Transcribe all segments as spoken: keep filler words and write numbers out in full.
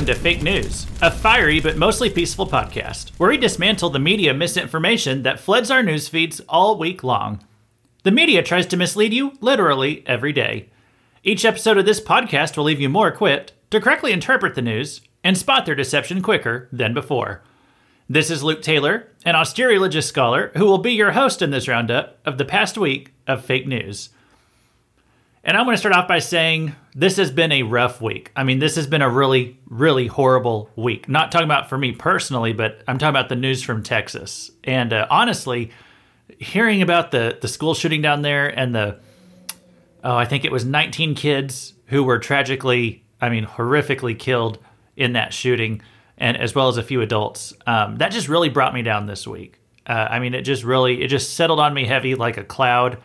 Welcome to Fake News, a fiery but mostly peaceful podcast where we dismantle the media misinformation that floods our news feeds all week long. The media tries to mislead you literally every day. Each episode of this podcast will leave you more equipped to correctly interpret the news and spot their deception quicker than before. This is Luke Taylor, an austere religious scholar who will be your host in this roundup of the past week of fake news. And I'm going to start off by saying this has been a rough week. I mean, this has been a really, really horrible week. Not talking about for me personally, but I'm talking about the news from Texas. And uh, honestly, hearing about the, the school shooting down there and the, oh, I think it was nineteen kids who were tragically, I mean, horrifically killed in that shooting, and as well as a few adults, um, that just really brought me down this week. Uh, I mean, it just really, it just settled on me heavy like a cloud.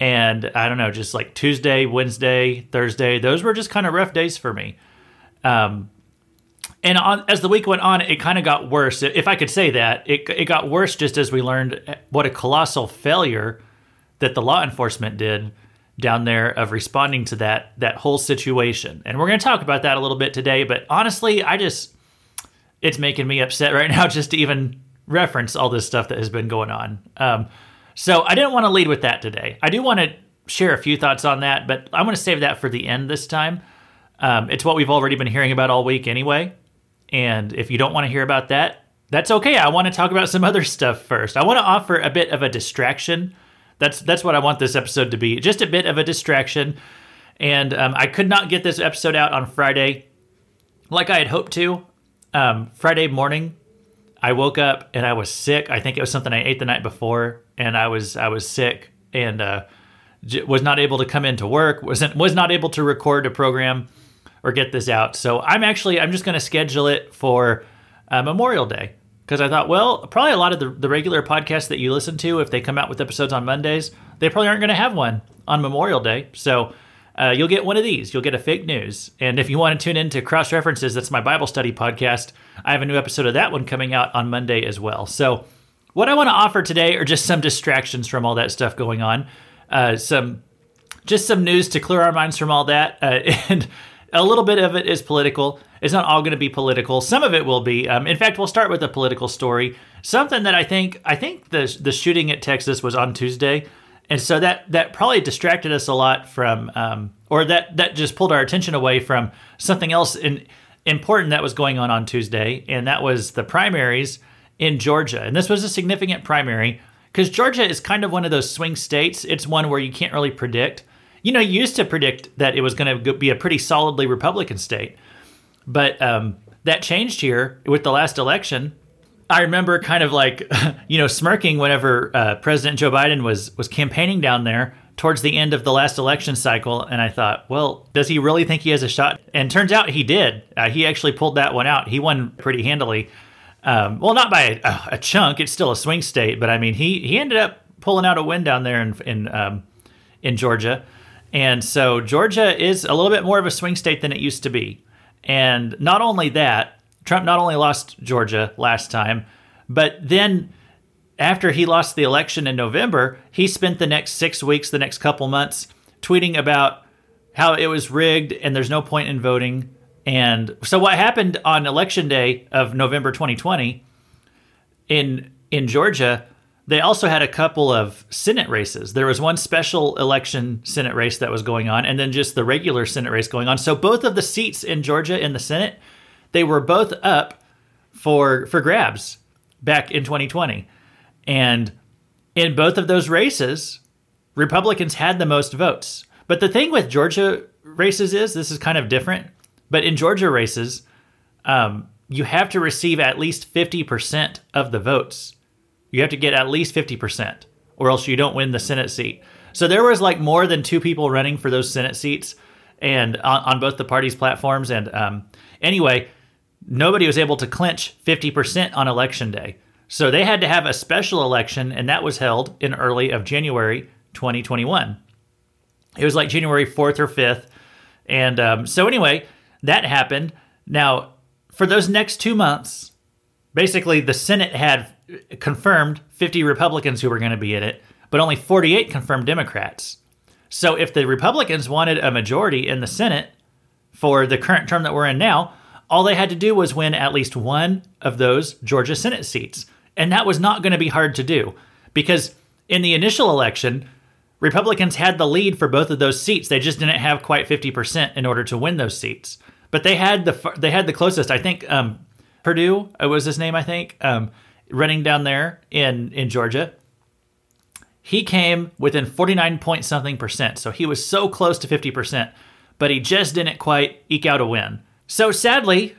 And I don't know, just like Tuesday, Wednesday, Thursday, those were just kind of rough days for me. Um, and on, as the week went on, it kind of got worse. If I could say that, it it got worse just as we learned what a colossal failure that the law enforcement did down there of responding to that that whole situation. And we're going to talk about that a little bit today. But honestly, I just, it's making me upset right now just to even reference all this stuff that has been going on. Um, So I didn't want to lead with that today. I do want to share a few thoughts on that, but I want to save that for the end this time. Um, it's what we've already been hearing about all week anyway. And if you don't want to hear about that, that's okay. I want to talk about some other stuff first. I want to offer a bit of a distraction. That's that's what I want this episode to be, just a bit of a distraction. And um, I could not get this episode out on Friday like I had hoped to. Um, Friday morning, I woke up and I was sick. I think it was something I ate the night before. And I was I was sick and uh, j- was not able to come into work, wasn't was not able to record a program or get this out. So I'm actually, I'm just going to schedule it for uh, Memorial Day, because I thought, well, probably a lot of the, the regular podcasts that you listen to, if they come out with episodes on Mondays, they probably aren't going to have one on Memorial Day. So uh, you'll get one of these. You'll get a fake news. And if you want to tune into Cross References, that's my Bible study podcast. I have a new episode of that one coming out on Monday as well. So what I want to offer today are just some distractions from all that stuff going on, uh, some just some news to clear our minds from all that, uh, and a little bit of it is political. It's not all going to be political. Some of it will be. Um, in fact, we'll start with a political story. Something that I think I think the the shooting at Texas was on Tuesday, and so that that probably distracted us a lot from, um, or that that just pulled our attention away from something else in, important that was going on on Tuesday, and that was the primaries in Georgia. And this was a significant primary because Georgia is kind of one of those swing states. It's one where you can't really predict. You know, you used to predict that it was going to be a pretty solidly Republican state. But um, that changed here with the last election. I remember kind of like, you know, smirking whenever uh, President Joe Biden was was campaigning down there towards the end of the last election cycle. And I thought, well, does he really think he has a shot? And turns out he did. Uh, he actually pulled that one out. He won pretty handily. Um, well, not by a, a chunk. It's still a swing state, but I mean, he, he ended up pulling out a win down there in in, um, in Georgia, and so Georgia is a little bit more of a swing state than it used to be. And not only that, Trump not only lost Georgia last time, but then after he lost the election in November, he spent the next six weeks, the next couple months, tweeting about how it was rigged and there's no point in voting. And so what happened on Election Day of November twenty twenty in in Georgia, they also had a couple of Senate races. There was one special election Senate race that was going on, and then just the regular Senate race going on. So both of the seats in Georgia in the Senate, they were both up for for grabs back in twenty twenty. And in both of those races, Republicans had the most votes. But the thing with Georgia races is this is kind of different. But in Georgia races, um, you have to receive at least fifty percent of the votes. You have to get at least fifty percent, or else you don't win the Senate seat. So there was like more than two people running for those Senate seats, and on, on both the parties' platforms. And um, anyway, nobody was able to clinch fifty percent on Election Day. So they had to have a special election, and that was held in early of January twenty twenty-one. It was like January fourth or fifth. And um, so anyway, that happened. Now, for those next two months, basically the Senate had confirmed fifty Republicans who were going to be in it, but only forty-eight confirmed Democrats. So if the Republicans wanted a majority in the Senate for the current term that we're in now, All they had to do was win at least one of those Georgia Senate seats. And that was not going to be hard to do because in the initial election, Republicans had the lead for both of those seats. They just didn't have quite fifty percent in order to win those seats. But they had the they had the closest. I think um, Perdue was his name, I think, um, running down there in, in Georgia. He came within forty-nine point something percent. So he was so close to fifty percent, but he just didn't quite eke out a win. So sadly,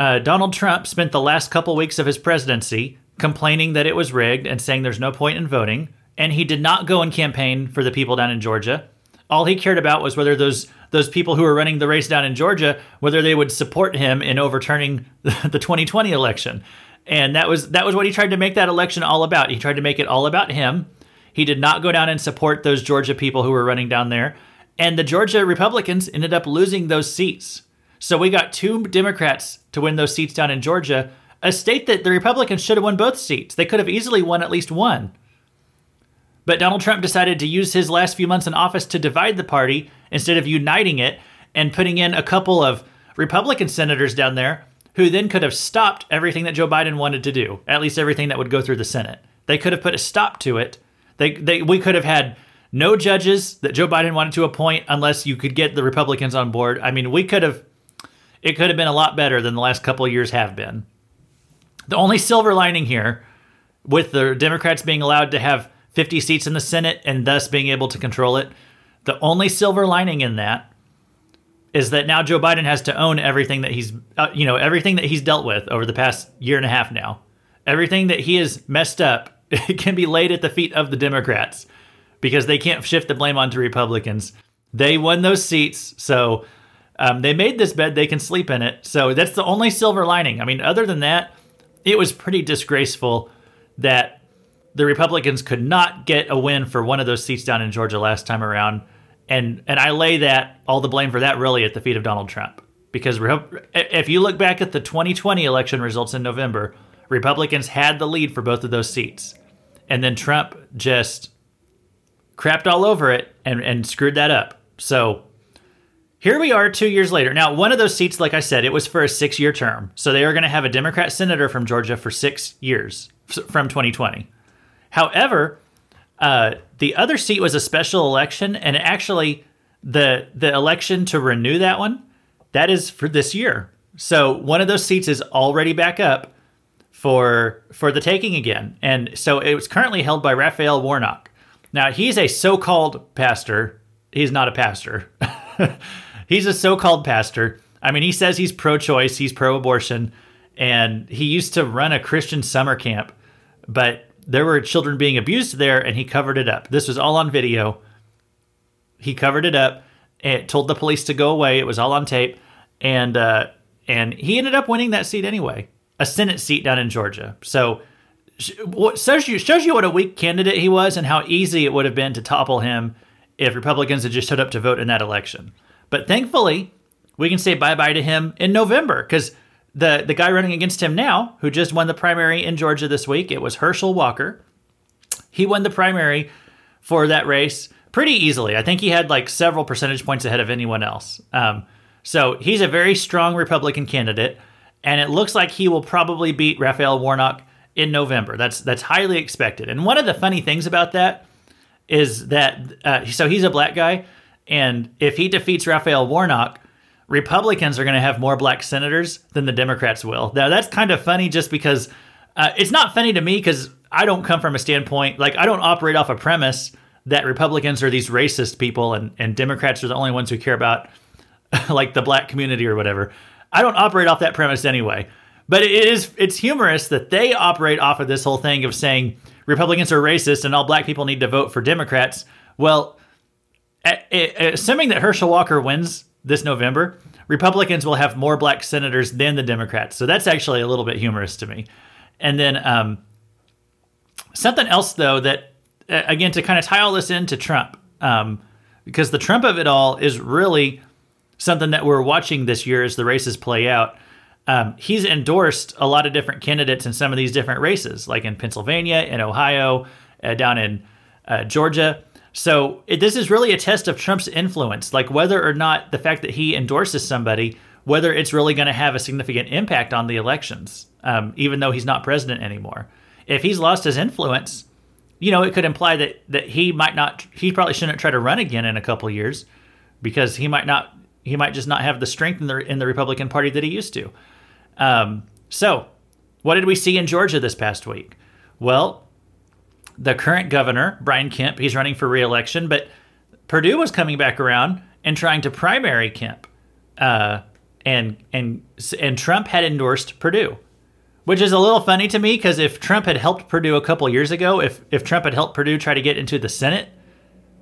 uh, Donald Trump spent the last couple weeks of his presidency complaining that it was rigged and saying there's no point in voting. And he did not go and campaign for the people down in Georgia. All he cared about was whether those those people who were running the race down in Georgia, whether they would support him in overturning the twenty twenty election. And that was that was what he tried to make that election all about. He tried to make it all about him. He did not go down and support those Georgia people who were running down there. And the Georgia Republicans ended up losing those seats. So we got two Democrats to win those seats down in Georgia, a state that the Republicans should have won both seats. They could have easily won at least one. But Donald Trump decided to use his last few months in office to divide the party instead of uniting it and putting in a couple of Republican senators down there who then could have stopped everything that Joe Biden wanted to do, at least everything that would go through the Senate. They could have put a stop to it. They, they, we could have had no judges that Joe Biden wanted to appoint unless you could get the Republicans on board. I mean, we could have, it could have been a lot better than the last couple of years have been. The only silver lining here with the Democrats being allowed to have fifty seats in the Senate and thus being able to control it. The only silver lining in that is that now Joe Biden has to own everything that he's, uh, you know, everything that he's dealt with over the past year and a half now. Everything that he has messed up can be laid at the feet of the Democrats because they can't shift the blame onto Republicans. They won those seats, so um, they made this bed, they can sleep in it. So that's the only silver lining. I mean, other than that, it was pretty disgraceful that the Republicans could not get a win for one of those seats down in Georgia last time around. And and I lay that, all the blame for that really at the feet of Donald Trump. Because if you look back at the twenty twenty election results in November, Republicans had the lead for both of those seats. And then Trump just crapped all over it and, and screwed that up. So here we are two years later. Now, one of those seats, like I said, it was for a six-year term. So they are going to have a Democrat senator from Georgia for six years from twenty twenty. However, uh, the other seat was a special election, and actually the the election to renew that one, that is for this year. So one of those seats is already back up for for the taking again. And so it was currently held by Raphael Warnock. Now, he's a so-called pastor. He's not a pastor. He's a so-called pastor. I mean, he says he's pro-choice, he's pro-abortion, and he used to run a Christian summer camp, but there were children being abused there, and he covered it up. This was all on video. He covered it up and told the police to go away. It was all on tape. And uh, and he ended up winning that seat anyway, a Senate seat down in Georgia. So it shows you, shows you what a weak candidate he was and how easy it would have been to topple him if Republicans had just showed up to vote in that election. But thankfully, we can say bye-bye to him in November because The the guy running against him now, who just won the primary in Georgia this week, it was Herschel Walker. He won the primary for that race pretty easily. I think he had like several percentage points ahead of anyone else. Um, so he's a very strong Republican candidate, and it looks like he will probably beat Raphael Warnock in November. That's that's highly expected. And one of the funny things about that is that, uh, so he's a black guy, and if he defeats Raphael Warnock, Republicans are going to have more black senators than the Democrats will. Now, that's kind of funny just because uh, it's not funny to me because I don't come from a standpoint, like I don't operate off a premise that Republicans are these racist people and, and Democrats are the only ones who care about like the black community or whatever. I don't operate off that premise anyway. But it is it's humorous that they operate off of this whole thing of saying Republicans are racist and all black people need to vote for Democrats. Well, a- a- assuming that Herschel Walker wins this November, Republicans will have more black senators than the Democrats. So that's actually a little bit humorous to me. And then um, something else, though, that, again, to kind of tie all this into Trump, um, because the Trump of it all is really something that we're watching this year as the races play out. Um, he's endorsed a lot of different candidates in some of these different races, like in Pennsylvania, in Ohio, uh, down in uh, Georgia. So it, this is really a test of Trump's influence, like whether or not the fact that he endorses somebody whether it's really going to have a significant impact on the elections, um, even though he's not president anymore. If he's lost his influence, you know, it could imply that, that he might not, he probably shouldn't try to run again in a couple of years, because he might not, he might just not have the strength in the in the Republican Party that he used to. Um, so what did we see in Georgia this past week? Well, the current governor, Brian Kemp, he's running for re-election, but Perdue was coming back around and trying to primary Kemp. Uh, and and and Trump had endorsed Perdue, which is a little funny to me, because if Trump had helped Perdue a couple years ago, if if Trump had helped Perdue try to get into the Senate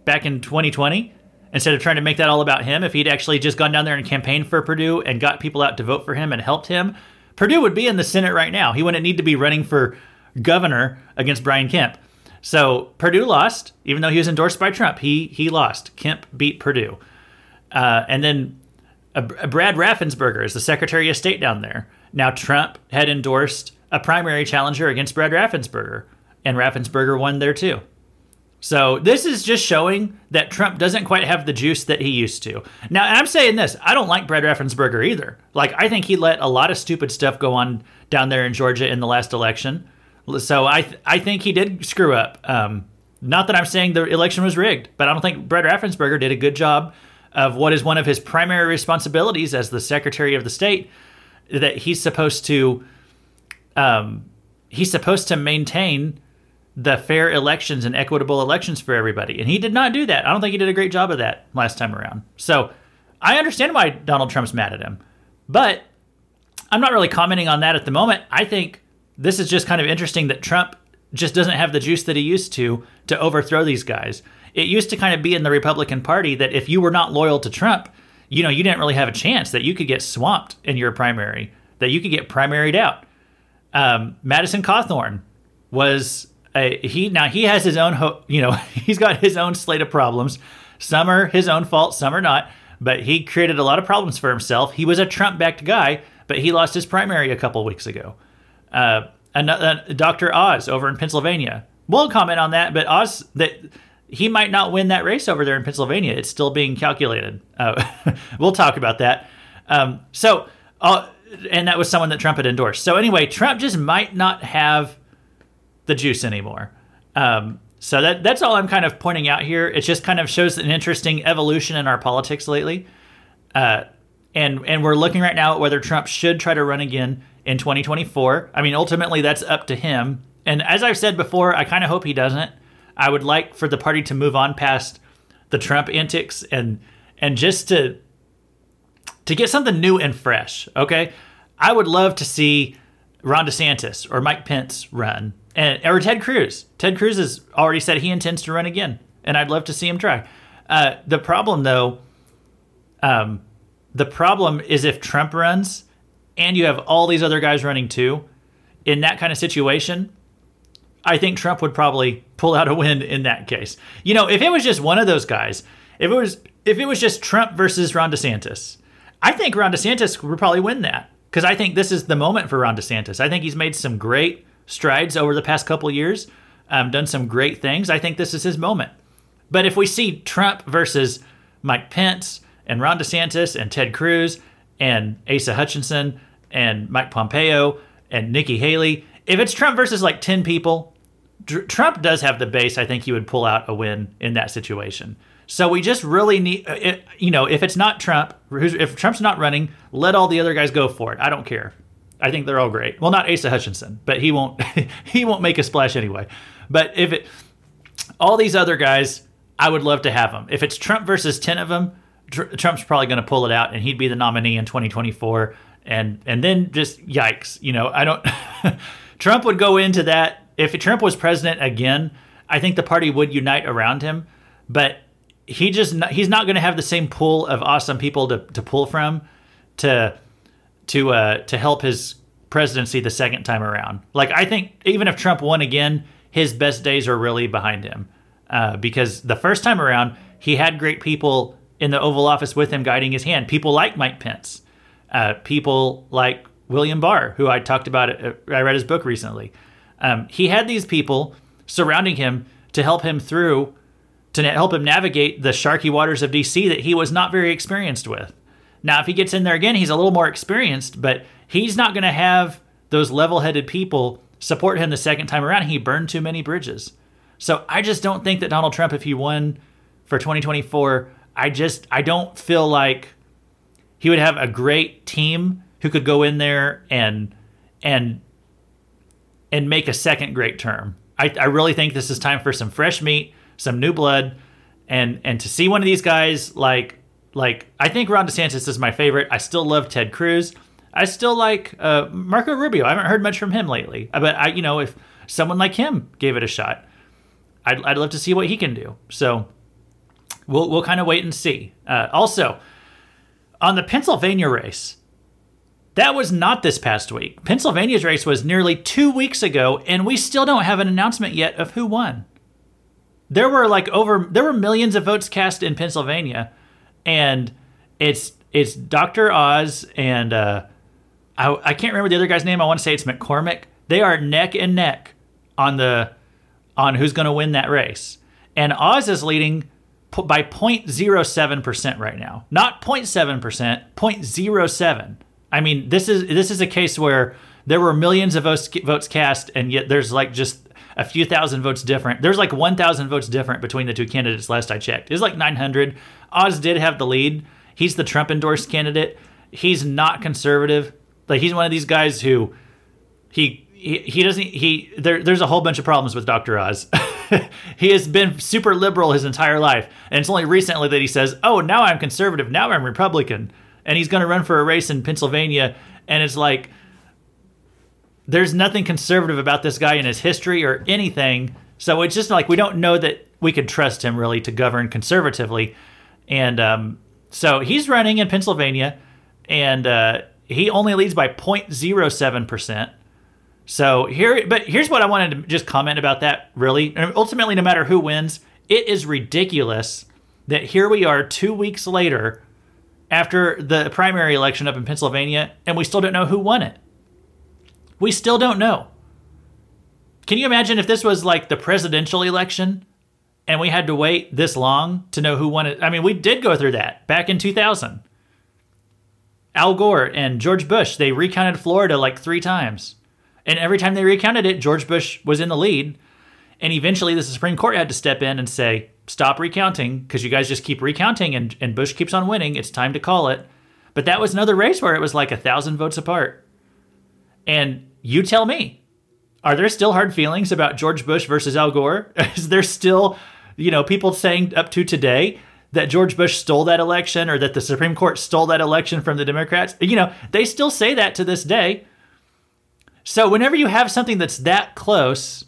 back in twenty twenty, instead of trying to make that all about him, if he'd actually just gone down there and campaigned for Perdue and got people out to vote for him and helped him, Perdue would be in the Senate right now. He wouldn't need to be running for governor against Brian Kemp. So Perdue lost, even though he was endorsed by Trump. He he lost. Kemp beat Perdue. Uh, and then uh, Brad Raffensperger is the Secretary of State down there. Now, Trump had endorsed a primary challenger against Brad Raffensperger, and Raffensperger won there too. So this is just showing that Trump doesn't quite have the juice that he used to. Now, and I'm saying this, I don't like Brad Raffensperger either. Like, I think he let a lot of stupid stuff go on down there in Georgia in the last election. So I th- I think he did screw up. Um, not that I'm saying the election was rigged, but I don't think Brad Raffensperger did a good job of what is one of his primary responsibilities as the Secretary of the State, that he's supposed to um, he's supposed to maintain the fair elections and equitable elections for everybody. And he did not do that. I don't think he did a great job of that last time around. So I understand why Donald Trump's mad at him, but I'm not really commenting on that at the moment. I think this is just kind of interesting that Trump just doesn't have the juice that he used to to overthrow these guys. It used to kind of be in the Republican Party that if you were not loyal to Trump, you know, you didn't really have a chance, that you could get swamped in your primary, that you could get primaried out. Um, Madison Cawthorn was a, he now he has his own, ho- you know, he's got his own slate of problems. Some are his own fault, some are not. But he created a lot of problems for himself. He was a Trump-backed guy, but he lost his primary a couple weeks ago. Uh, another, uh, Doctor Oz over in Pennsylvania. We'll comment on that, but Oz that. He might not win that race over there in Pennsylvania. It's still being calculated. Uh, we'll talk about that. Um, so, uh, and that was someone that Trump had endorsed. So anyway, Trump just might not have the juice anymore. Um, so that that's all I'm kind of pointing out here. It just kind of shows an interesting evolution in our politics lately. Uh, and and we're looking right now at whether Trump should try to run again in twenty twenty-four. I mean, ultimately, that's up to him. And as I've said before, I kind of hope he doesn't. I would like for the party to move on past the Trump antics and and just to to get something new and fresh, okay? I would love to see Ron DeSantis or Mike Pence run, and or Ted Cruz. Ted Cruz has already said he intends to run again, and I'd love to see him try. Uh, the problem, though, um, the problem is if Trump runs and you have all these other guys running too, in that kind of situation, I think Trump would probably pull out a win in that case. You know, if it was just one of those guys, if it was if it was just Trump versus Ron DeSantis, I think Ron DeSantis would probably win that, because I think this is the moment for Ron DeSantis. I think he's made some great strides over the past couple of years, um, done some great things. I think this is his moment. But if we see Trump versus Mike Pence and Ron DeSantis and Ted Cruz and Asa Hutchinson and Mike Pompeo and Nikki Haley, if it's Trump versus like ten people, Dr- Trump does have the base. I think he would pull out a win in that situation. So we just really need, uh, it, you know, if it's not Trump, if Trump's not running, let all the other guys go for it. I don't care. I think they're all great. Well, not Asa Hutchinson, but he won't, he won't make a splash anyway. But if it, all these other guys, I would love to have them. If it's Trump versus ten of them, tr- Trump's probably going to pull it out and he'd be the nominee in twenty twenty-four. And, and then just yikes, you know, I don't, Trump would go into that. If Trump was president again, I think the party would unite around him, but he just he's not going to have the same pool of awesome people to, to pull from to to uh, to help his presidency the second time around. Like, I think even if Trump won again, his best days are really behind him, uh, because the first time around, he had great people in the Oval Office with him guiding his hand. People like Mike Pence, uh, people like William Barr, who I talked about, uh, I read his book recently. Um, he had these people surrounding him to help him through, to na- help him navigate the sharky waters of D C that he was not very experienced with. Now, if he gets in there again, he's a little more experienced, but he's not going to have those level-headed people support him the second time around. He burned too many bridges. So I just don't think that Donald Trump, if he won for twenty twenty-four, I just I don't feel like he would have a great team who could go in there and and and make a second great term. I, I really think this is time for some fresh meat, some new blood, and and to see one of these guys like like I think Ron DeSantis is my favorite. I still love Ted Cruz. I still like uh, Marco Rubio. I haven't heard much from him lately, but I you know if someone like him gave it a shot, I'd I'd love to see what he can do. So we'll we'll kind of wait and see. Uh, also, on the Pennsylvania race. That was not this past week. Pennsylvania's race was nearly two weeks ago, and we still don't have an announcement yet of who won. There were like over there were millions of votes cast in Pennsylvania, and it's it's Doctor Oz and uh, I I can't remember the other guy's name. I want to say it's McCormick. They are neck and neck on the on who's going to win that race, and Oz is leading by zero point zero seven percent right now, not zero point seven percent, zero point zero seven. I mean, this is this is a case where there were millions of votes, votes cast, and yet there's like just a few thousand votes different. There's like one thousand votes different between the two candidates last I checked. It's like nine hundred. Oz did have the lead. He's the Trump-endorsed candidate. He's not conservative. Like, he's one of these guys who he he, he doesn't he there there's a whole bunch of problems with Doctor Oz. He has been super liberal his entire life, and it's only recently that he says, "Oh, now I'm conservative. Now I'm Republican." And he's going to run for a race in Pennsylvania. And it's like, there's nothing conservative about this guy in his history or anything. So it's just like, we don't know that we could trust him really to govern conservatively. And um, so he's running in Pennsylvania, and uh, he only leads by zero point zero seven percent. So here, but here's what I wanted to just comment about that really. And ultimately, no matter who wins, it is ridiculous that here we are two weeks later after the primary election up in Pennsylvania, and we still don't know who won it. We still don't know. Can you imagine if this was like the presidential election and we had to wait this long to know who won it? I mean, we did go through that back in two thousand. Al Gore and George Bush, they recounted Florida like three times. And every time they recounted it, George Bush was in the lead. And eventually the Supreme Court had to step in and say, stop recounting, because you guys just keep recounting and, and Bush keeps on winning. It's time to call it. But that was another race where it was like a thousand votes apart. And you tell me, are there still hard feelings about George Bush versus Al Gore? Is there still, you know, people saying up to today that George Bush stole that election or that the Supreme Court stole that election from the Democrats? You know, they still say that to this day. So whenever you have something that's that close,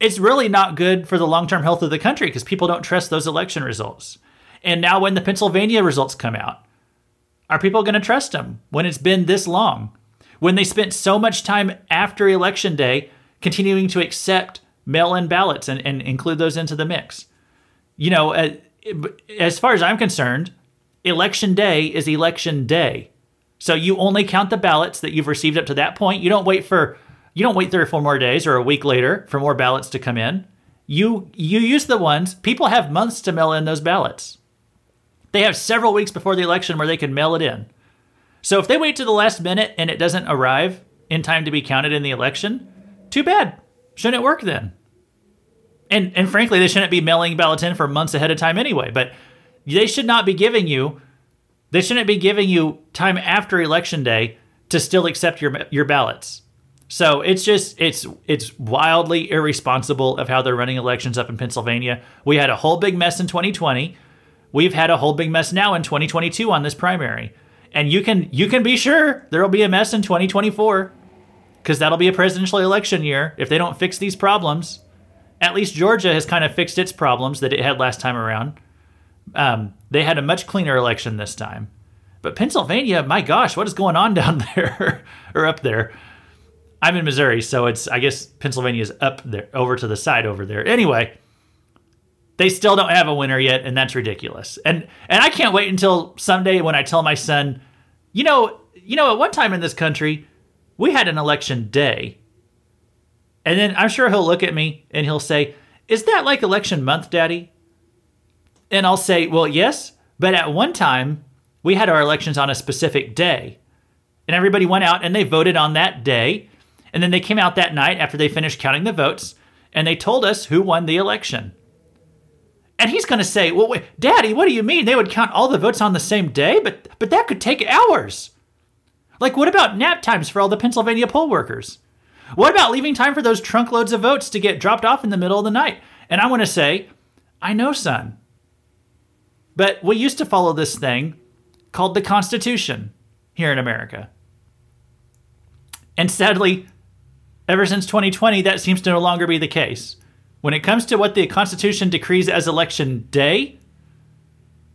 it's really not good for the long-term health of the country because people don't trust those election results. And now when the Pennsylvania results come out, are people going to trust them when it's been this long? When they spent so much time after Election Day continuing to accept mail-in ballots and, and include those into the mix? You know, uh, as far as I'm concerned, Election Day is Election Day. So you only count the ballots that you've received up to that point. You don't wait for... You don't wait three or four more days or a week later for more ballots to come in. You you use the ones. People have months to mail in those ballots. They have several weeks before the election where they can mail it in. So if they wait to the last minute and it doesn't arrive in time to be counted in the election, too bad. Shouldn't it work then? And and frankly, they shouldn't be mailing ballots in for months ahead of time anyway. But they should not be giving you they shouldn't be giving you time after Election Day to still accept your your ballots. So it's just, it's it's wildly irresponsible of how they're running elections up in Pennsylvania. We had a whole big mess in twenty twenty. We've had a whole big mess now in twenty twenty-two on this primary. And you can you can be sure there'll be a mess in twenty twenty-four because that'll be a presidential election year if they don't fix these problems. At least Georgia has kind of fixed its problems that it had last time around. Um, they had a much cleaner election this time. But Pennsylvania, my gosh, what is going on down there or up there? I'm in Missouri, so it's, I guess Pennsylvania is up there, over to the side over there. Anyway, they still don't have a winner yet, and that's ridiculous. And and I can't wait until someday when I tell my son, you know, you know, at one time in this country, we had an election day. And then I'm sure he'll look at me and he'll say, is that like election month, Daddy? And I'll say, well, yes, but at one time, we had our elections on a specific day. And everybody went out and they voted on that day. And then they came out that night after they finished counting the votes and they told us who won the election. And he's going to say, well, wait, Daddy, what do you mean? They would count all the votes on the same day? But but that could take hours. Like, what about nap times for all the Pennsylvania poll workers? What about leaving time for those trunk loads of votes to get dropped off in the middle of the night? And I want to say, I know, son. But we used to follow this thing called the Constitution here in America. And sadly, ever since twenty twenty, that seems to no longer be the case. When it comes to what the Constitution decrees as election day,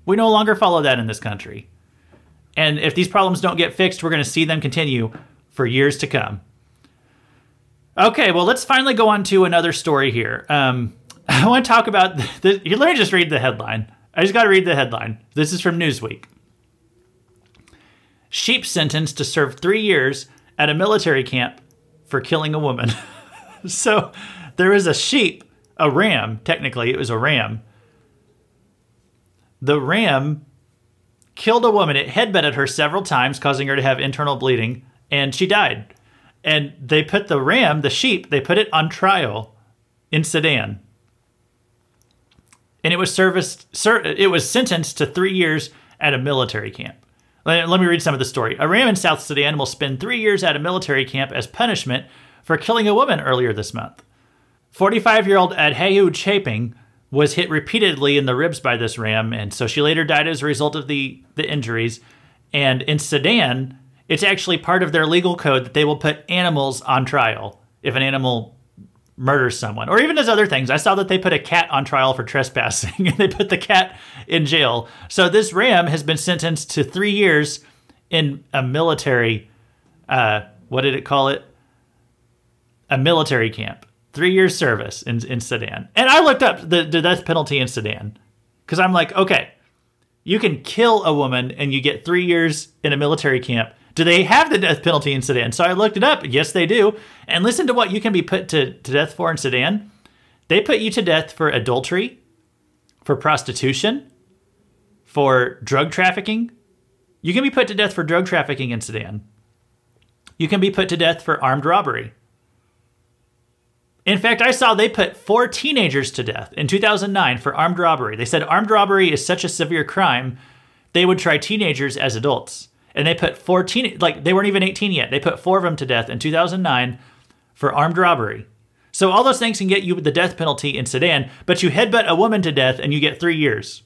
we no longer follow that in this country. And if these problems don't get fixed, we're going to see them continue for years to come. Okay, well, let's finally go on to another story here. Um, I want to talk about... The, the, let me just read the headline. I just got to read the headline. This is from Newsweek. Sheep sentenced to serve three years at a military camp for killing a woman. So there is a sheep, a ram, technically it was a ram. The ram killed a woman. It headbutted her several times, causing her to have internal bleeding, and she died. And they put the ram, the sheep, they put it on trial in Sudan. And it was serviced, it was sentenced to three years at a military camp. Let me read some of the story. A ram in South Sudan will spend three years at a military camp as punishment for killing a woman earlier this month. forty-five-year-old Adheu Chaping was hit repeatedly in the ribs by this ram, and so she later died as a result of the, the injuries. And in Sudan, it's actually part of their legal code that they will put animals on trial if an animal murders someone, or even as other things. I saw that they put a cat on trial for trespassing, and they put the cat in jail. So this ram has been sentenced to three years in a military, uh, what did it call it? A military camp. Three years service in, in Sudan. And I looked up the, the death penalty in Sudan because I'm like, okay, you can kill a woman and you get three years in a military camp. Do they have the death penalty in Sudan? So I looked it up. Yes, they do. And listen to what you can be put to, to death for in Sudan. They put you to death for adultery, for prostitution, for drug trafficking. You can be put to death for drug trafficking in Sudan. You can be put to death for armed robbery. In fact, I saw they put four teenagers to death in two thousand nine for armed robbery. They said armed robbery is such a severe crime, they would try teenagers as adults. And they put fourteen, like they weren't even eighteen yet. They put four of them to death in two thousand nine for armed robbery. So all those things can get you the death penalty in Sudan, but you headbutt a woman to death and you get three years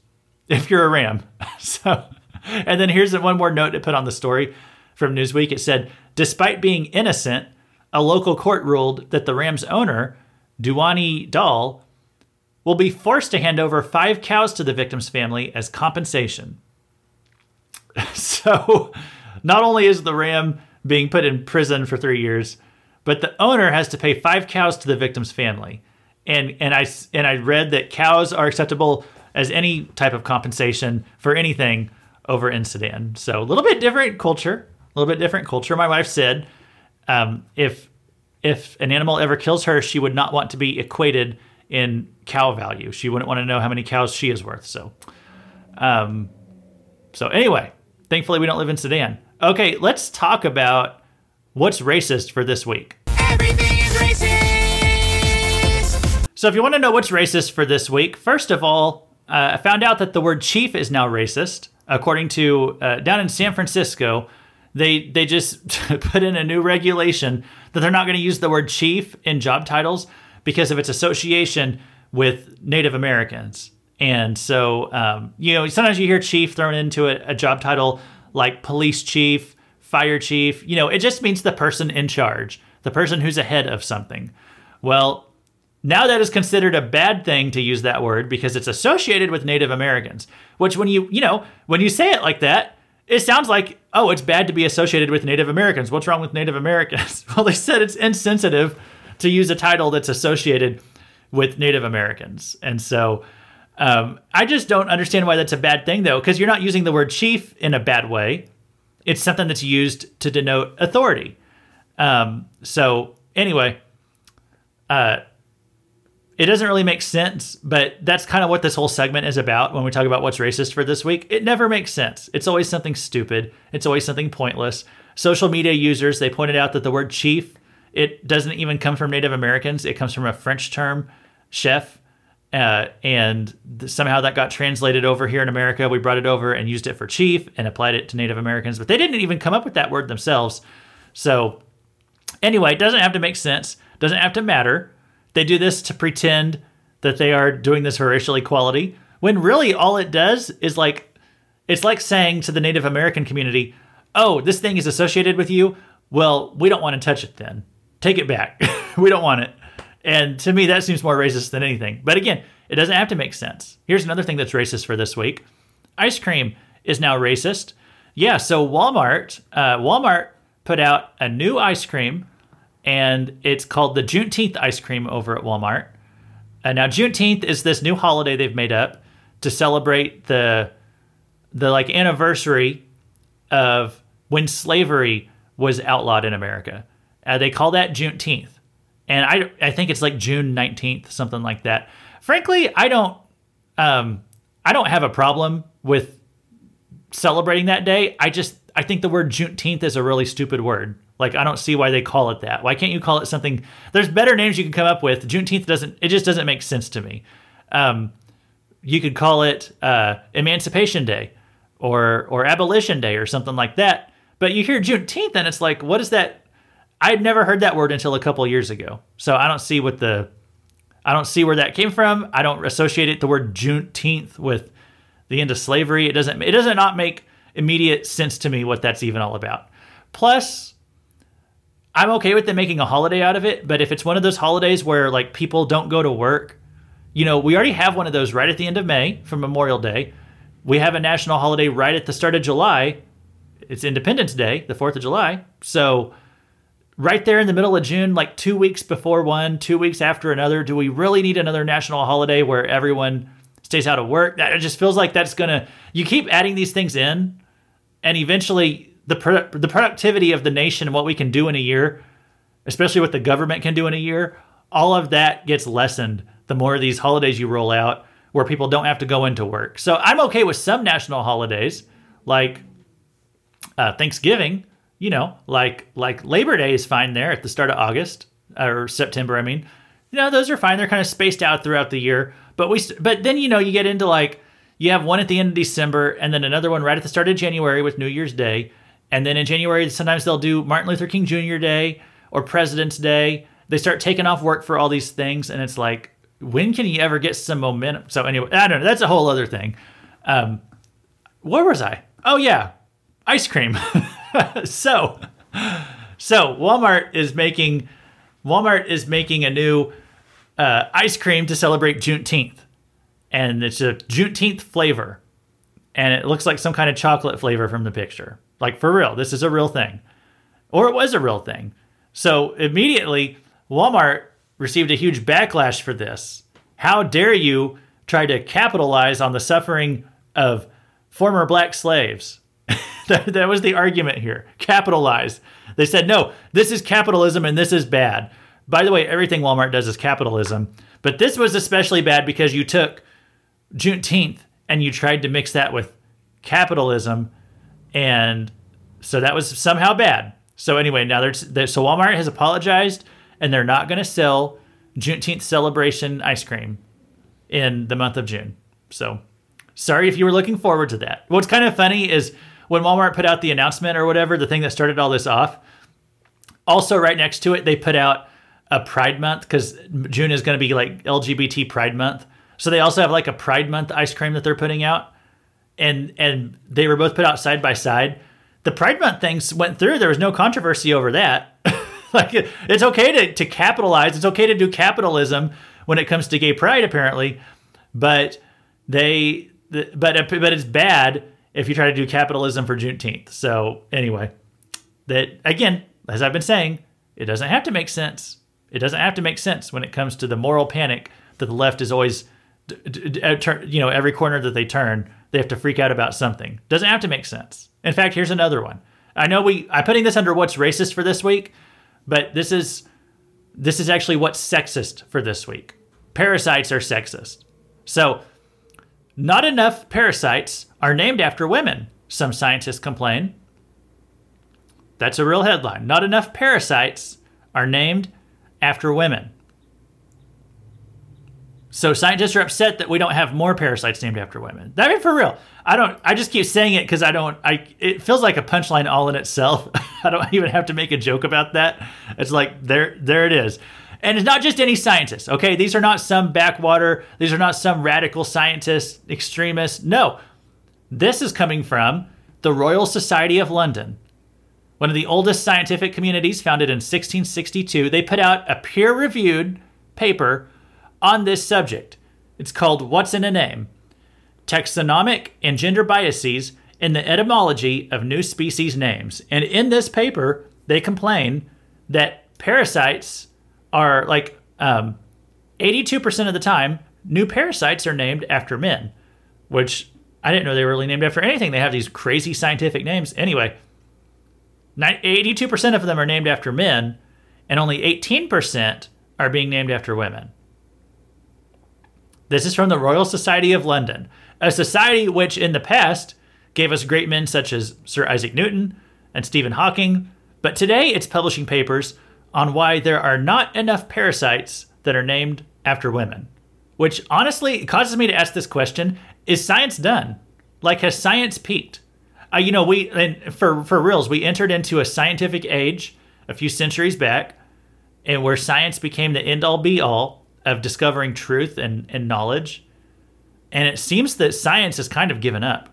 if you're a ram. So, and then here's one more note to put on the story from Newsweek. It said, despite being innocent, a local court ruled that the ram's owner, Duwani Dahl, will be forced to hand over five cows to the victim's family as compensation. So not only is the ram being put in prison for three years, but the owner has to pay five cows to the victim's family. And and I, and I read that cows are acceptable as any type of compensation for anything over in Sudan. So a little bit different culture, a little bit different culture. My wife said um, if if an animal ever kills her, she would not want to be equated in cow value. She wouldn't want to know how many cows she is worth. So, um, so anyway. Thankfully, we don't live in Sudan. Okay, let's talk about what's racist for this week. Everything is racist! So if you want to know what's racist for this week, first of all, uh, I found out that the word chief is now racist. According to, uh, down in San Francisco, they, they just put in a new regulation that they're not going to use the word chief in job titles because of its association with Native Americans. And so, um, you know, sometimes you hear chief thrown into a, a job title like police chief, fire chief. You know, it just means the person in charge, the person who's ahead of something. Well, now that is considered a bad thing to use that word because it's associated with Native Americans, which when you, you know, when you say it like that, it sounds like, oh, it's bad to be associated with Native Americans. What's wrong with Native Americans? Well, they said it's insensitive to use a title that's associated with Native Americans. And so... Um, I just don't understand why that's a bad thing, though, because you're not using the word chief in a bad way. It's something that's used to denote authority. Um, so anyway, uh, It doesn't really make sense, but that's kind of what this whole segment is about when we talk about what's racist for this week. It never makes sense. It's always something stupid. It's always something pointless. Social media users, they pointed out that the word chief, it doesn't even come from Native Americans. It comes from a French term, chef, uh, and th- somehow that got translated over here in America. We brought it over and used it for chief and applied it to Native Americans, but they didn't even come up with that word themselves. So anyway, it doesn't have to make sense. Doesn't have to matter. They do this to pretend that they are doing this for racial equality, when really all it does is like, it's like saying to the Native American community, oh, this thing is associated with you. Well, we don't want to touch it then. Take it back. We don't want it. And to me, that seems more racist than anything. But again, it doesn't have to make sense. Here's another thing that's racist for this week. Ice cream is now racist. Yeah, so Walmart, uh, Walmart put out a new ice cream, and it's called the Juneteenth ice cream over at Walmart. And now Juneteenth is this new holiday they've made up to celebrate the the like anniversary of when slavery was outlawed in America. Uh, they call that Juneteenth. And I, I think it's like June nineteenth, something like that. Frankly, I don't um, I don't have a problem with celebrating that day. I just I think the word Juneteenth is a really stupid word. Like, I don't see why they call it that. Why can't you call it something? There's better names you can come up with. Juneteenth doesn't, it just doesn't make sense to me. Um, you could call it uh, Emancipation Day or or Abolition Day or something like that. But you hear Juneteenth and it's like, what is that? I'd never heard that word until a couple of years ago. So I don't see what the, I don't see where that came from. I don't associate it, the word Juneteenth, with the end of slavery. It doesn't, it doesn't not make immediate sense to me what that's even all about. Plus, I'm okay with them making a holiday out of it, but if it's one of those holidays where like people don't go to work, you know, we already have one of those right at the end of May for Memorial Day. We have a national holiday right at the start of July. It's Independence Day, the fourth of July. So right there in the middle of June, like two weeks before one, two weeks after another, do we really need another national holiday where everyone stays out of work? That, it just feels like that's going to, you keep adding these things in and eventually The pro- the productivity of the nation and what we can do in a year, especially what the government can do in a year, all of that gets lessened the more of these holidays you roll out where people don't have to go into work. So I'm okay with some national holidays like uh, Thanksgiving, you know, like like Labor Day is fine there at the start of August or September. I mean, you know, those are fine. They're kind of spaced out throughout the year. But we but then, you know, you get into like you have one at the end of December and then another one right at the start of January with New Year's Day. And then in January, sometimes they'll do Martin Luther King Junior Day or President's Day. They start taking off work for all these things. And it's like, when can you ever get some momentum? So anyway, I don't know. That's a whole other thing. Um, where was I? Oh, yeah. Ice cream. so so Walmart is making Walmart is making a new uh, ice cream to celebrate Juneteenth. And it's a Juneteenth flavor. And it looks like some kind of chocolate flavor from the picture. Like, for real, this is a real thing. Or it was a real thing. So immediately, Walmart received a huge backlash for this. How dare you try to capitalize on the suffering of former black slaves? that, that was the argument here. Capitalize. They said, no, this is capitalism and this is bad. By the way, everything Walmart does is capitalism. But this was especially bad because you took Juneteenth and you tried to mix that with capitalism. And so that was somehow bad. So anyway, now there's so Walmart has apologized and they're not going to sell Juneteenth celebration ice cream in the month of June. So sorry if you were looking forward to that. What's kind of funny is when Walmart put out the announcement or whatever, the thing that started all this off, also right next to it, they put out a Pride Month because June is going to be like L G B T Pride Month. So they also have like a Pride Month ice cream that they're putting out. And and they were both put out side by side. The Pride Month things went through. There was no controversy over that. Like it, it's okay to, to capitalize. It's okay to do capitalism when it comes to gay pride, apparently. But they the, but but it's bad if you try to do capitalism for Juneteenth. So anyway, that again, as I've been saying, it doesn't have to make sense. It doesn't have to make sense when it comes to the moral panic that the left is always, you know, every corner that they turn. They have to freak out about something. Doesn't have to make sense. In fact, here's another one. I know we I'm putting this under what's racist for this week, but this is this is actually what's sexist for this week. parasites are sexist. So not enough parasites are named after women, some scientists complain. That's a real headline. Not enough parasites are named after women. So scientists are upset that we don't have more parasites named after women. I mean, for real. I don't, I just keep saying it because I don't, I, it feels like a punchline all in itself. I don't even have to make a joke about that. It's like, there, there it is. And it's not just any scientists, okay? These are not some backwater. These are not some radical scientists, extremists. No, this is coming from the Royal Society of London, one of the oldest scientific communities, founded in sixteen sixty-two. They put out a peer-reviewed paper on this subject. It's called What's in a Name? Taxonomic and Gender Biases in the Etymology of New Species Names. And in this paper, they complain that parasites are like um, eighty-two percent of the time, new parasites are named after men, which I didn't know they were really named after anything. They have these crazy scientific names. Anyway, eighty-two percent of them are named after men, and only eighteen percent are being named after women. This is from the Royal Society of London, a society which in the past gave us great men such as Sir Isaac Newton and Stephen Hawking. But today it's publishing papers on why there are not enough parasites that are named after women, which honestly causes me to ask this question. Is science done? Like, has science peaked? Uh, you know, we and for, for reals, we entered into a scientific age a few centuries back, and where science became the end-all be-all of discovering truth and, and knowledge. And it seems that science has kind of given up.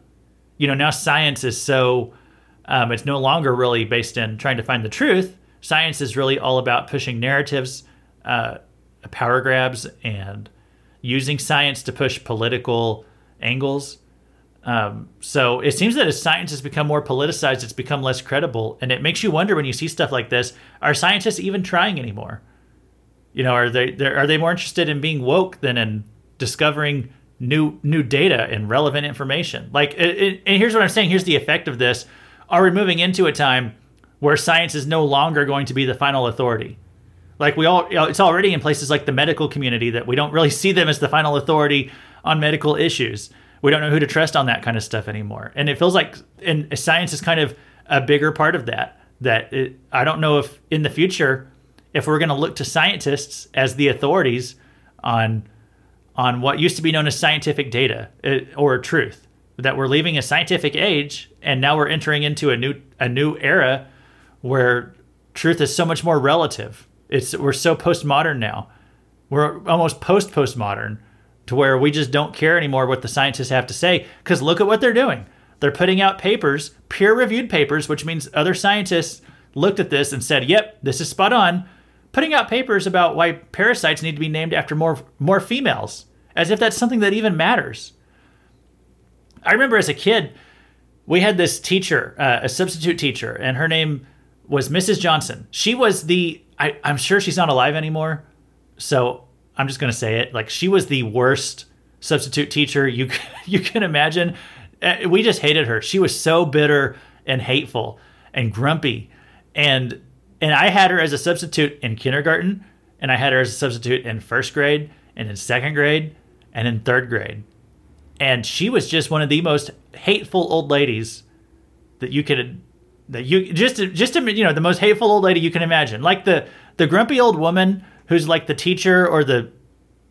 You know, now science is so, um, it's no longer really based in trying to find the truth. Science is really all about pushing narratives, uh, power grabs, and using science to push political angles. Um, so it seems that as science has become more politicized, it's become less credible. And it makes you wonder when you see stuff like this, are scientists even trying anymore? You know, are they are they more interested in being woke than in discovering new new data and relevant information? Like, it, it, and here's what I'm saying. Here's the effect of this. Are we moving into a time where science is no longer going to be the final authority? Like, we all, you know, it's already in places like the medical community that we don't really see them as the final authority on medical issues. We don't know who to trust on that kind of stuff anymore. And it feels like and science is kind of a bigger part of that, that it, I don't know if in the future, if we're going to look to scientists as the authorities on on what used to be known as scientific data or truth, that we're leaving a scientific age and now we're entering into a new a new era where truth is so much more relative. It's we're so postmodern now. We're almost post-postmodern to where we just don't care anymore what the scientists have to say, because look at what they're doing. They're putting out papers, peer-reviewed papers, which means other scientists looked at this and said, yep, this is spot on. Putting out papers about why parasites need to be named after more more females, as if that's something that even matters. I remember as a kid, we had this teacher, uh, a substitute teacher, and her name was Missus Johnson. She was the, I, I'm sure she's not alive anymore, so I'm just going to say it. Like, she was the worst substitute teacher you, you can imagine. We just hated her. She was so bitter and hateful and grumpy. And And I had her as a substitute in kindergarten, and I had her as a substitute in first grade, and in second grade, and in third grade. And she was just one of the most hateful old ladies that you could, that you just just you know, the most hateful old lady you can imagine. Like the the grumpy old woman who's like the teacher or the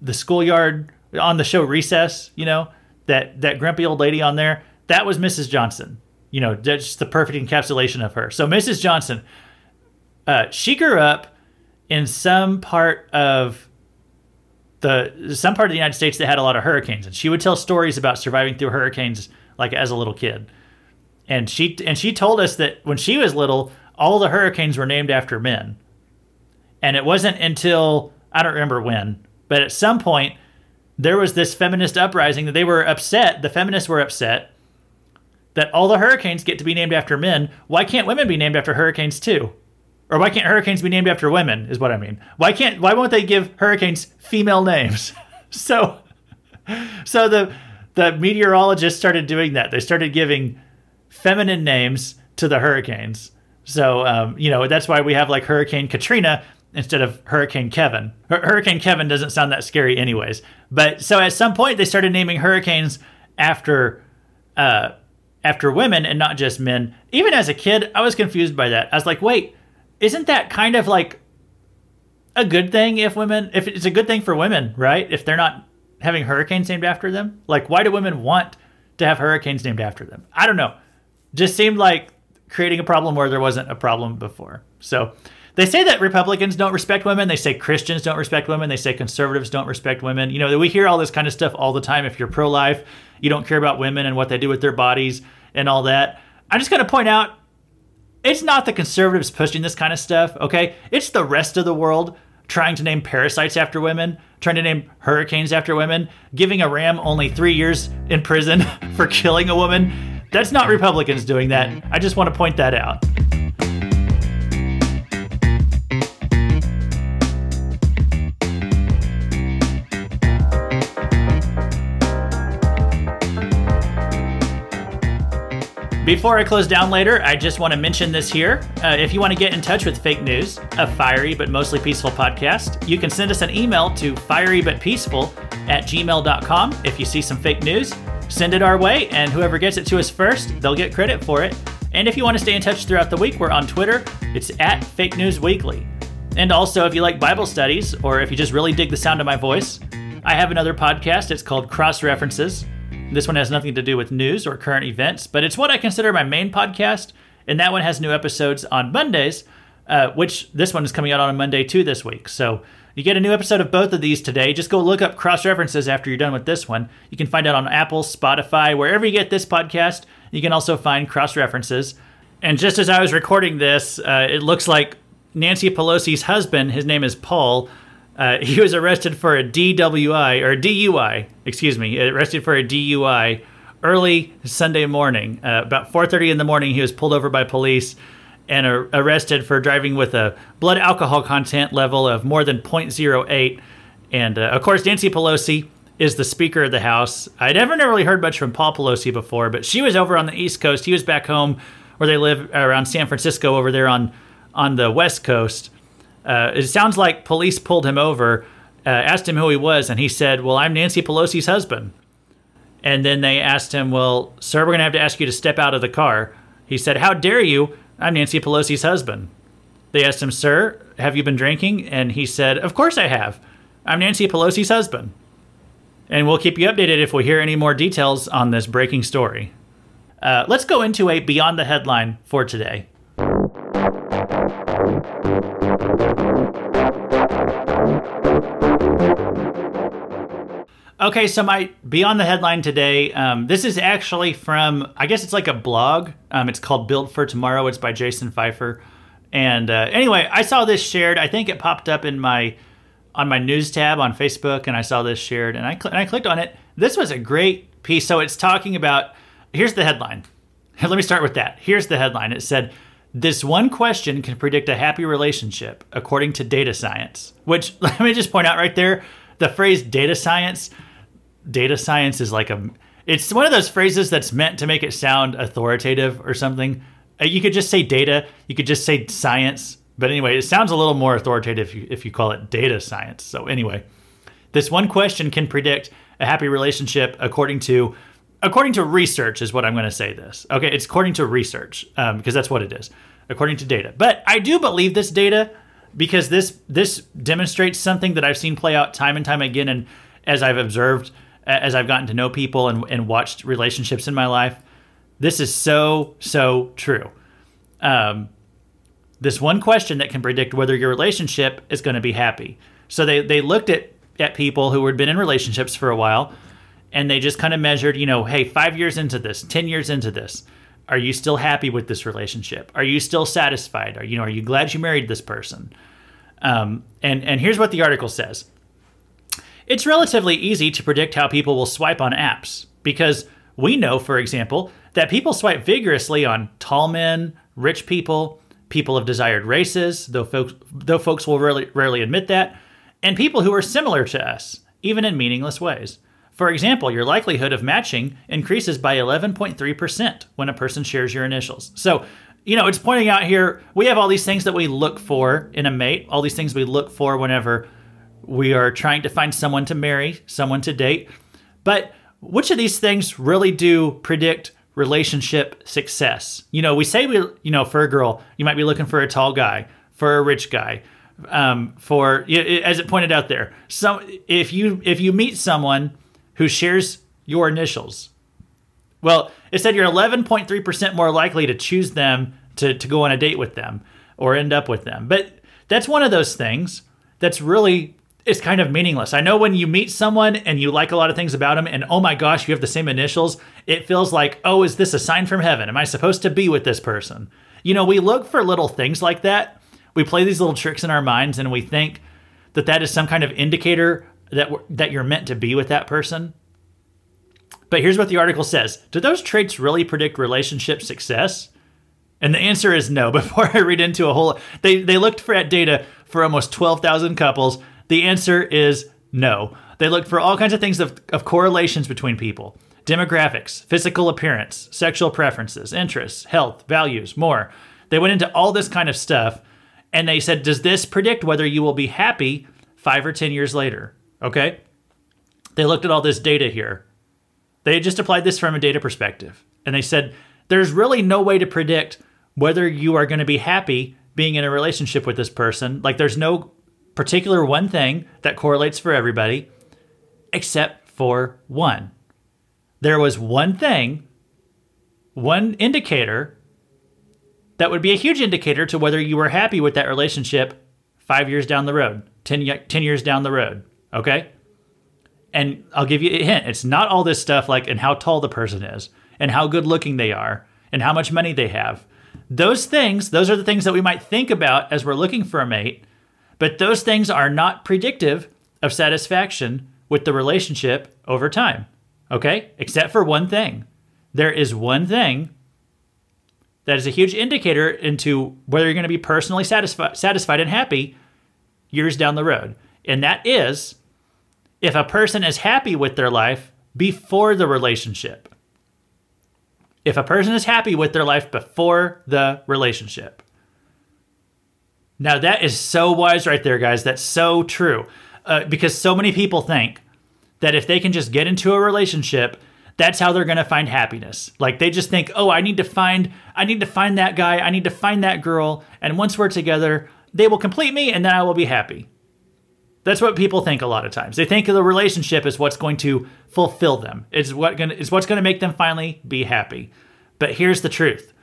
the schoolyard on the show Recess. You know, that that grumpy old lady on there. That was Missus Johnson. You know, that's the perfect encapsulation of her. So Missus Johnson. Uh, she grew up in some part of the some part of the United States that had a lot of hurricanes, and she would tell stories about surviving through hurricanes, like as a little kid. And she and she told us that when she was little, all the hurricanes were named after men. And it wasn't until I don't remember when, but at some point there was this feminist uprising that they were upset. The feminists were upset that all the hurricanes get to be named after men. Why can't women be named after hurricanes too? Or why can't hurricanes be named after women, is what I mean. Why can't why won't they give hurricanes female names? so so the the meteorologists started doing that. They started giving feminine names to the hurricanes. So um, you know, that's why we have like Hurricane Katrina instead of Hurricane Kevin. Hurricane Kevin doesn't sound that scary anyways. But so at some point they started naming hurricanes after uh, after women and not just men. Even as a kid, I was confused by that. I was like, wait, isn't that kind of like a good thing if women, if it's a good thing for women, right? If they're not having hurricanes named after them? Like, why do women want to have hurricanes named after them? I don't know. Just seemed like creating a problem where there wasn't a problem before. So they say that Republicans don't respect women. They say Christians don't respect women. They say conservatives don't respect women. You know, we hear all this kind of stuff all the time. If you're pro-life, you don't care about women and what they do with their bodies and all that. I'm just going to point out, it's not the conservatives pushing this kind of stuff, okay? It's the rest of the world trying to name parasites after women, trying to name hurricanes after women, giving a ram only three years in prison for killing a woman. That's not Republicans doing that. I just want to point that out. Before I close down later, I just want to mention this here. Uh, if you want to get in touch with Fake News, a fiery but mostly peaceful podcast, you can send us an email to fiery but peaceful at gmail dot com. If you see some fake news, send it our way, and whoever gets it to us first, they'll get credit for it. And if you want to stay in touch throughout the week, we're on Twitter. It's at FakeNewsWeekly. And also, if you like Bible studies, or if you just really dig the sound of my voice, I have another podcast. It's called Cross References. This one has nothing to do with news or current events, but it's what I consider my main podcast, and that one has new episodes on Mondays, uh, which this one is coming out on a Monday too this week. So you get a new episode of both of these today. Just go look up Cross References after you're done with this one. You can find it on Apple, Spotify, wherever you get this podcast. You can also find Cross References. And just as I was recording this, uh, it looks like Nancy Pelosi's husband, his name is Paul, Uh, he was arrested for a D W I, or D U I, excuse me, arrested for a D U I early Sunday morning. Uh, about four thirty in the morning, he was pulled over by police and ar- arrested for driving with a blood alcohol content level of more than point zero eight. And, uh, of course, Nancy Pelosi is the Speaker of the House. I'd never, never really heard much from Paul Pelosi before, but she was over on the East Coast. He was back home where they live around San Francisco over there on, on the West Coast. Uh, it sounds like police pulled him over, uh, asked him who he was, and he said, well, I'm Nancy Pelosi's husband. And then they asked him, well, sir, we're going to have to ask you to step out of the car. He said, how dare you? I'm Nancy Pelosi's husband. They asked him, sir, have you been drinking? And he said, of course I have. I'm Nancy Pelosi's husband. And we'll keep you updated if we hear any more details on this breaking story. Uh, let's go into a Beyond the Headline for today. Okay, so my Beyond the Headline today, um, this is actually from, I guess it's like a blog. Um, it's called Built for Tomorrow. It's by Jason Pfeiffer. And uh, anyway, I saw this shared. I think it popped up in my on my news tab on Facebook, and I saw this shared, and I, cl- and I clicked on it. This was a great piece. So it's talking about, here's the headline. Let me start with that. Here's the headline. It said, this one question can predict a happy relationship, according to data science. Which, let me just point out right there, the phrase data science, data science is like a, it's one of those phrases that's meant to make it sound authoritative or something. You could just say data, you could just say science, but anyway, it sounds a little more authoritative if you, if you call it data science. So anyway, this one question can predict a happy relationship according to, according to research is what I'm going to say this. Okay, it's according to research, um, because that's what it is, according to data. But I do believe this data because this this demonstrates something that I've seen play out time and time again, and as I've observed, as I've gotten to know people and, and watched relationships in my life, this is so, so true. Um, this one question that can predict whether your relationship is going to be happy. So they, they looked at, at people who had been in relationships for a while, and they just kind of measured, you know, hey, five years into this, ten years into this, are you still happy with this relationship? Are you still satisfied? Are you know, are you glad you married this person? Um, and, and here's what the article says. It's relatively easy to predict how people will swipe on apps because we know, for example, that people swipe vigorously on tall men, rich people, people of desired races, though folks, though folks will rarely, rarely admit that, and people who are similar to us, even in meaningless ways. For example, your likelihood of matching increases by eleven point three percent when a person shares your initials. So you know, it's pointing out here, we have all these things that we look for in a mate, all these things we look for whenever we are trying to find someone to marry, someone to date. But which of these things really do predict relationship success? You know, we say, we, you know, for a girl, you might be looking for a tall guy, for a rich guy, um, for, as it pointed out there, some, if you, if you meet someone who shares your initials, well, it said you're eleven point three percent more likely to choose them to, to go on a date with them or end up with them. But that's one of those things that's really, it's kind of meaningless. I know when you meet someone and you like a lot of things about them and, oh my gosh, you have the same initials, it feels like, oh, is this a sign from heaven? Am I supposed to be with this person? You know, we look for little things like that. We play these little tricks in our minds and we think that that is some kind of indicator that that you're meant to be with that person. But here's what the article says. Do those traits really predict relationship success? And the answer is no. Before I read into a whole, they they looked for at data for almost twelve thousand couples. The answer is no. They looked for all kinds of things of, of correlations between people. Demographics, physical appearance, sexual preferences, interests, health, values, more. They went into all this kind of stuff, and they said, does this predict whether you will be happy five or ten years later? Okay? They looked at all this data here. They just applied this from a data perspective. And they said, there's really no way to predict whether you are going to be happy being in a relationship with this person. Like, there's no particular one thing that correlates for everybody, except for one. There was one thing, one indicator that would be a huge indicator to whether you were happy with that relationship five years down the road, ten, ten years down the road, okay? And I'll give you a hint. It's not all this stuff like and how tall the person is and how good looking they are and how much money they have. Those things, those are the things that we might think about as we're looking for a mate, but those things are not predictive of satisfaction with the relationship over time, okay? Except for one thing. There is one thing that is a huge indicator into whether you're going to be personally satisfi- satisfied and happy years down the road. And that is if a person is happy with their life before the relationship. If a person is happy with their life before the relationship. Now, that is so wise right there, guys. That's so true. Uh, because so many people think that if they can just get into a relationship, that's how they're going to find happiness. Like, they just think, oh, I need to find, I need to find that guy. I need to find that girl. And once we're together, they will complete me and then I will be happy. That's what people think a lot of times. They think the relationship is what's going to fulfill them. It's what gonna, it's what's going to make them finally be happy. But here's the truth.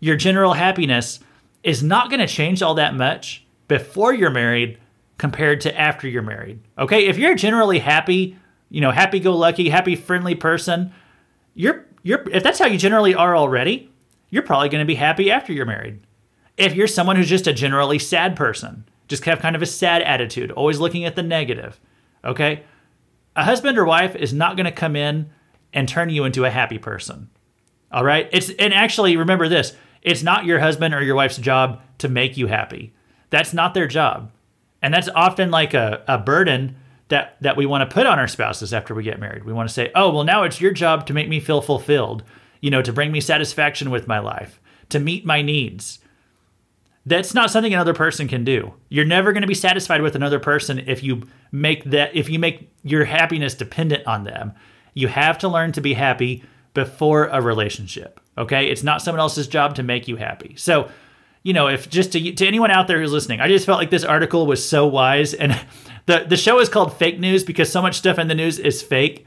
Your general happiness is not going to change all that much before you're married compared to after you're married. Okay? If you're a generally happy, you know, happy-go-lucky, happy-friendly person, you're you're if that's how you generally are already, you're probably going to be happy after you're married. If you're someone who's just a generally sad person, just have kind of a sad attitude, always looking at the negative, okay? A husband or wife is not going to come in and turn you into a happy person, all right? It's and actually, remember this. It's not your husband or your wife's job to make you happy. That's not their job. And that's often like a, a burden that, that we want to put on our spouses after we get married. We want to say, oh, well, now it's your job to make me feel fulfilled, you know, to bring me satisfaction with my life, to meet my needs. That's not something another person can do. You're never going to be satisfied with another person if you make that if you make your happiness dependent on them. You have to learn to be happy before a relationship, okay? It's not someone else's job to make you happy. So, you know, if just to, to anyone out there who's listening, I just felt like this article was so wise. And the, the show is called Fake News because so much stuff in the news is fake.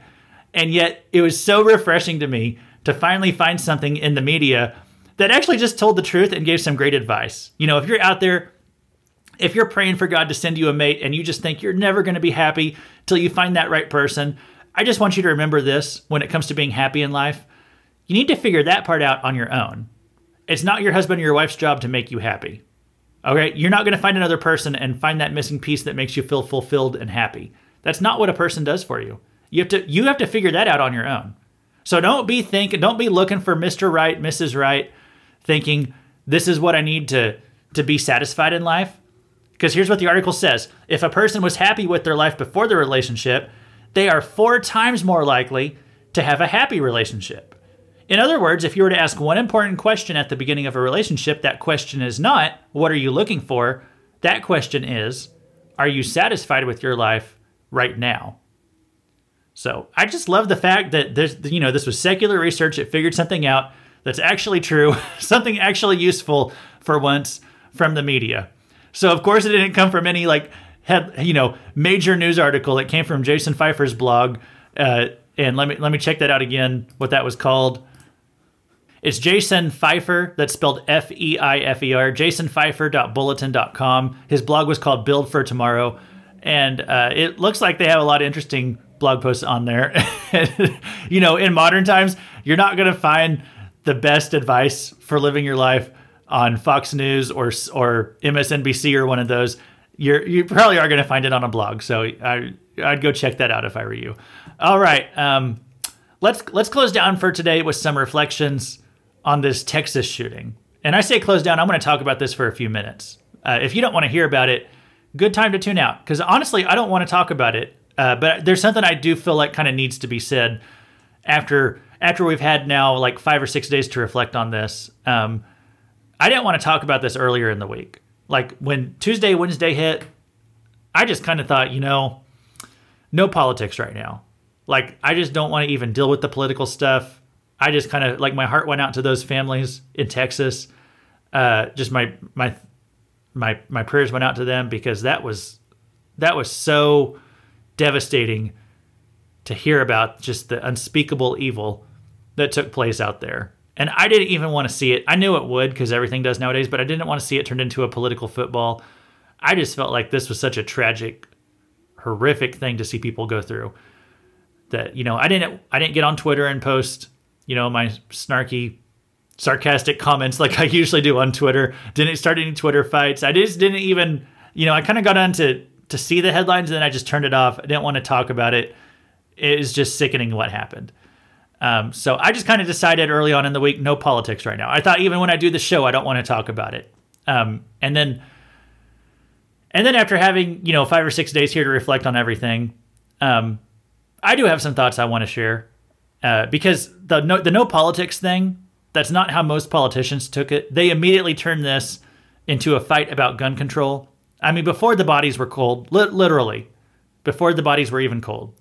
And yet it was so refreshing to me to finally find something in the media that actually just told the truth and gave some great advice. You know, if you're out there, if you're praying for God to send you a mate and you just think you're never going to be happy till you find that right person, I just want you to remember this when it comes to being happy in life. You need to figure that part out on your own. It's not your husband or your wife's job to make you happy. Okay? You're not going to find another person and find that missing piece that makes you feel fulfilled and happy. That's not what a person does for you. You have to you have to figure that out on your own. So don't be thinking, don't be looking for Mister Right, Missus Right, thinking, this is what I need to, to be satisfied in life. Because here's what the article says. If a person was happy with their life before the relationship, they are four times more likely to have a happy relationship. In other words, if you were to ask one important question at the beginning of a relationship, that question is not, what are you looking for? That question is, are you satisfied with your life right now? So I just love the fact that there's, you know, this was secular research. It figured something out that's actually true, something actually useful for once from the media. So of course it didn't come from any like head, you know, major news article. It came from Jason Pfeiffer's blog. Uh, and let me let me check that out again. What that was called? It's Jason Pfeiffer. That's spelled F E I F E R. Jason Pfeiffer dot bulletin dot com. His blog was called Build for Tomorrow, and uh, it looks like they have a lot of interesting blog posts on there. You know, in modern times, you're not going to find the best advice for living your life on Fox News or or M S N B C or one of those. You're you probably are going to find it on a blog. So I I'd go check that out if I were you. All right, um, let's let's close down for today with some reflections on this Texas shooting. And I say close down. I'm going to talk about this for a few minutes. Uh, if you don't want to hear about it, good time to tune out, because honestly, I don't want to talk about it. Uh, but there's something I do feel like kind of needs to be said after after we've had now like five or six days to reflect on this. Um, I didn't want to talk about this earlier in the week. Like when Tuesday, Wednesday hit, I just kind of thought, you know, no politics right now. Like, I just don't want to even deal with the political stuff. I just kind of, like, my heart went out to those families in Texas. Uh, just my my my my prayers went out to them, because that was that was so devastating to hear about, just the unspeakable evil that took place out there. And I didn't even want to see it. I knew it would, because everything does nowadays, but I didn't want to see it turned into a political football. I just felt like this was such a tragic, horrific thing to see people go through. That, you know, I didn't I didn't get on Twitter and post, you know, my snarky, sarcastic comments like I usually do on Twitter. Didn't start any Twitter fights. I just didn't even, you know, I kind of got on to, to see the headlines, and then I just turned it off. I didn't want to talk about it. It was just sickening what happened. Um, so I just kind of decided early on in the week, no politics right now. I thought even when I do the show, I don't want to talk about it. Um, and then, and then after having, you know, five or six days here to reflect on everything, um, I do have some thoughts I want to share, uh, because the no, the no politics thing, that's not how most politicians took it. They immediately turned this into a fight about gun control. I mean, before the bodies were cold, li- literally, before the bodies were even cold,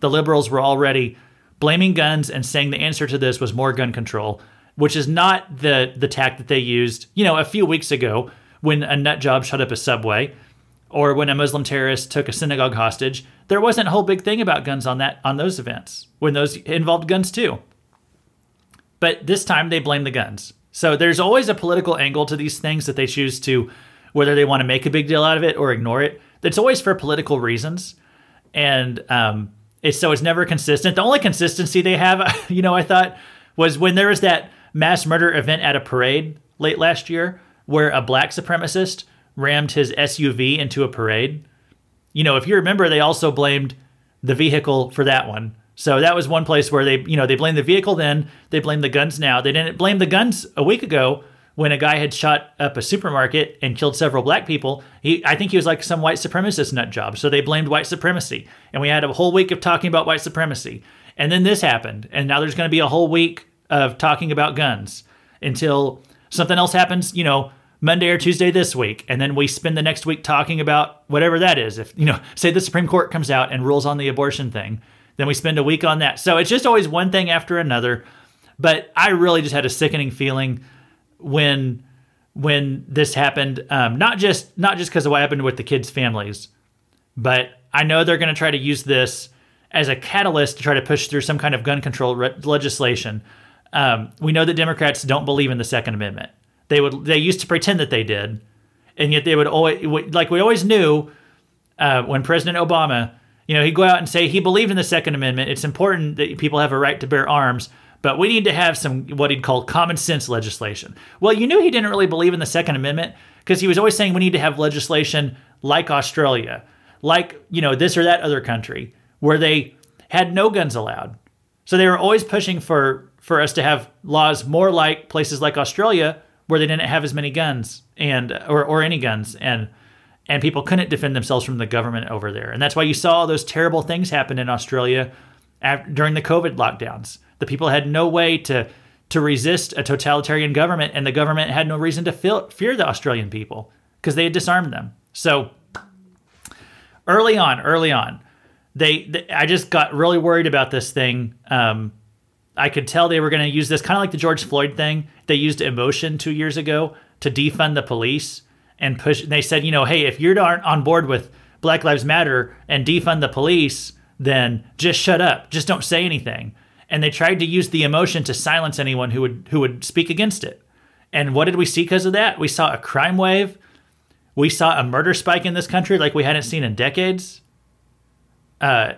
the liberals were already blaming guns and saying the answer to this was more gun control, which is not the, the tack that they used, you know, a few weeks ago when a nut job shut up a Subway, or when a Muslim terrorist took a synagogue hostage. There wasn't a whole big thing about guns on that on those events, when those involved guns too. But this time they blame the guns. So there's always a political angle to these things that they choose to, whether they want to make a big deal out of it or ignore it. It's always for political reasons. And um, it's so it's never consistent. The only consistency they have, you know, I thought, was when there was that mass murder event at a parade late last year where a black supremacist rammed his S U V into a parade. You know, if you remember, they also blamed the vehicle for that one. So that was one place where they, you know, they blamed the vehicle then, they blamed the guns now. They didn't blame the guns a week ago when a guy had shot up a supermarket and killed several black people. He, I think he was like some white supremacist nut job. So they blamed white supremacy. And we had a whole week of talking about white supremacy. And then this happened. And now there's going to be a whole week of talking about guns until something else happens, you know, Monday or Tuesday this week, and then we spend the next week talking about whatever that is. If, you know, say the Supreme Court comes out and rules on the abortion thing, then we spend a week on that. So it's just always one thing after another. But I really just had a sickening feeling when when this happened. Um, not just not just because of what happened with the kids' families, but I know they're going to try to use this as a catalyst to try to push through some kind of gun control re- legislation. Um, we know that Democrats don't believe in the Second Amendment. They would. They used to pretend that they did, and yet they would always, like we always knew, uh, when President Obama, you know, he'd go out and say he believed in the Second Amendment. It's important that people have a right to bear arms, but we need to have some what he'd call common sense legislation. Well, you knew he didn't really believe in the Second Amendment, because he was always saying we need to have legislation like Australia, like, you know, this or that other country where they had no guns allowed. So they were always pushing for for us to have laws more like places like Australia, where they didn't have as many guns and or or any guns, and and people couldn't defend themselves from the government over there. And that's why you saw all those terrible things happen in Australia after, during the COVID lockdowns. The people had no way to to resist a totalitarian government, and the government had no reason to feel, fear the Australian people because they had disarmed them. So early on, early on, they, they I just got really worried about this thing. Um, I could tell they were going to use this, kind of like the George Floyd thing. They used emotion two years ago to defund the police and push. And they said, you know, hey, if you're not on board with Black Lives Matter and defund the police, then just shut up. Just don't say anything. And they tried to use the emotion to silence anyone who would who would speak against it. And what did we see because of that? We saw a crime wave. We saw a murder spike in this country like we hadn't seen in decades. Uh,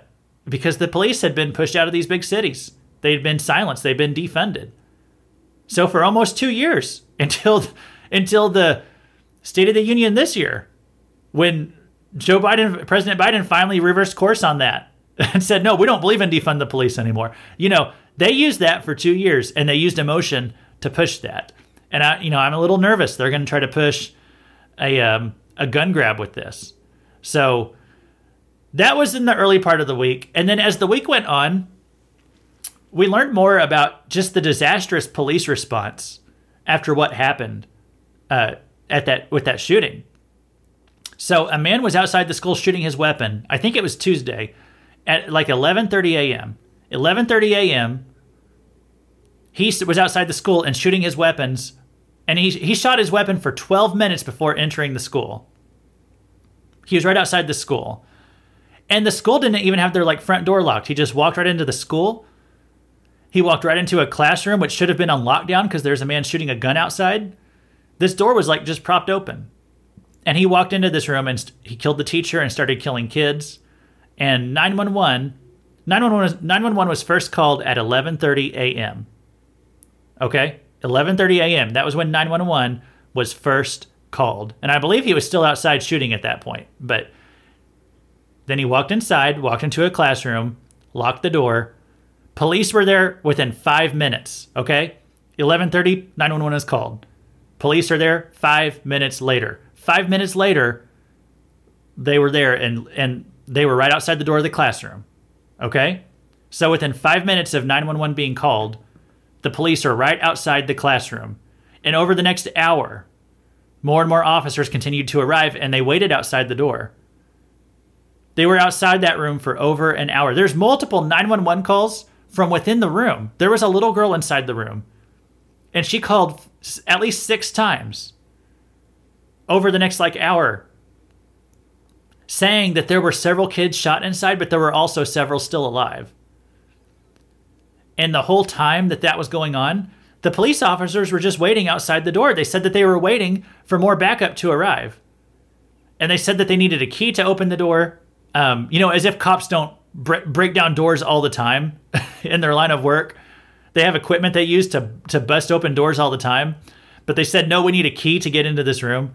because the police had been pushed out of these big cities. They'd been silenced. They'd been defunded. So for almost two years, until until the State of the Union this year, when Joe Biden, President Biden finally reversed course on that. And said, no, we don't believe in defund the police anymore. You know, they used that for two years, and they used emotion to push that. And I, you know, I'm a little nervous. They're going to try to push a um, a gun grab with this. So that was in the early part of the week. And then as the week went on, we learned more about just the disastrous police response after what happened uh, at that with that shooting. So a man was outside the school shooting his weapon. I think it was Tuesday. At like eleven thirty a.m., eleven thirty a.m., he was outside the school and shooting his weapons, and he he shot his weapon for twelve minutes before entering the school. He was right outside the school. And the school didn't even have their like front door locked. He just walked right into the school. He walked right into a classroom, which should have been on lockdown because there's a man shooting a gun outside. This door was like just propped open. And he walked into this room and st- he killed the teacher and started killing kids. And nine one one, nine one one, nine one one was first called at eleven thirty a.m. Okay, eleven thirty a.m. That was when nine one one was first called. And I believe he was still outside shooting at that point. But then he walked inside, walked into a classroom, locked the door. Police were there within five minutes. Okay, eleven thirty, nine one one is called. Police are there five minutes later. Five minutes later, they were there and and... they were right outside the door of the classroom, okay? So within five minutes of nine one one being called, the police are right outside the classroom. And over the next hour, more and more officers continued to arrive, and they waited outside the door. They were outside that room for over an hour. There's multiple nine one one calls from within the room. There was a little girl inside the room, and she called at least six times over the next, like, hour, saying that there were several kids shot inside, but there were also several still alive. And the whole time that that was going on, the police officers were just waiting outside the door. They said that they were waiting for more backup to arrive. And they said that they needed a key to open the door, um, you know, as if cops don't bre- break down doors all the time in their line of work. They have equipment they use to, to bust open doors all the time. But they said, no, we need a key to get into this room.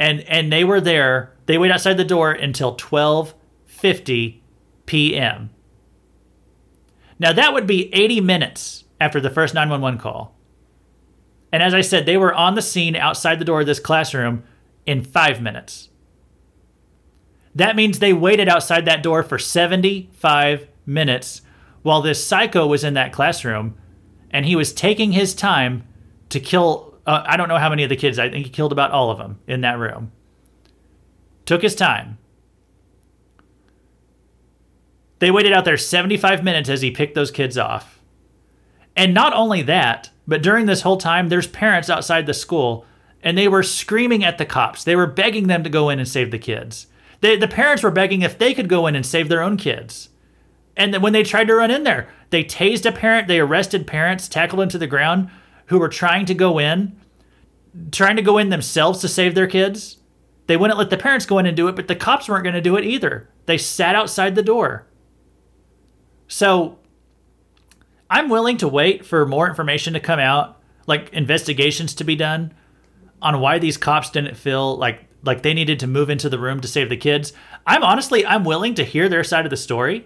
And and they were there. They waited outside the door until twelve fifty p.m. Now, that would be eighty minutes after the first nine one one call. And as I said, they were on the scene outside the door of this classroom in five minutes. That means they waited outside that door for seventy-five minutes while this psycho was in that classroom, and he was taking his time to kill Uh, I don't know how many of the kids. I think he killed about all of them in that room. Took his time. They waited out there seventy-five minutes as he picked those kids off. And not only that, but during this whole time, there's parents outside the school, and they were screaming at the cops. They were begging them to go in and save the kids. They, the parents were begging if they could go in and save their own kids. And then when they tried to run in there, they tased a parent. They arrested parents, tackled them to the ground, who were trying to go in, trying to go in themselves to save their kids. They wouldn't let the parents go in and do it, but the cops weren't going to do it either. They sat outside the door. So I'm willing to wait for more information to come out, like investigations to be done on why these cops didn't feel like like they needed to move into the room to save the kids. I'm honestly, I'm willing to hear their side of the story.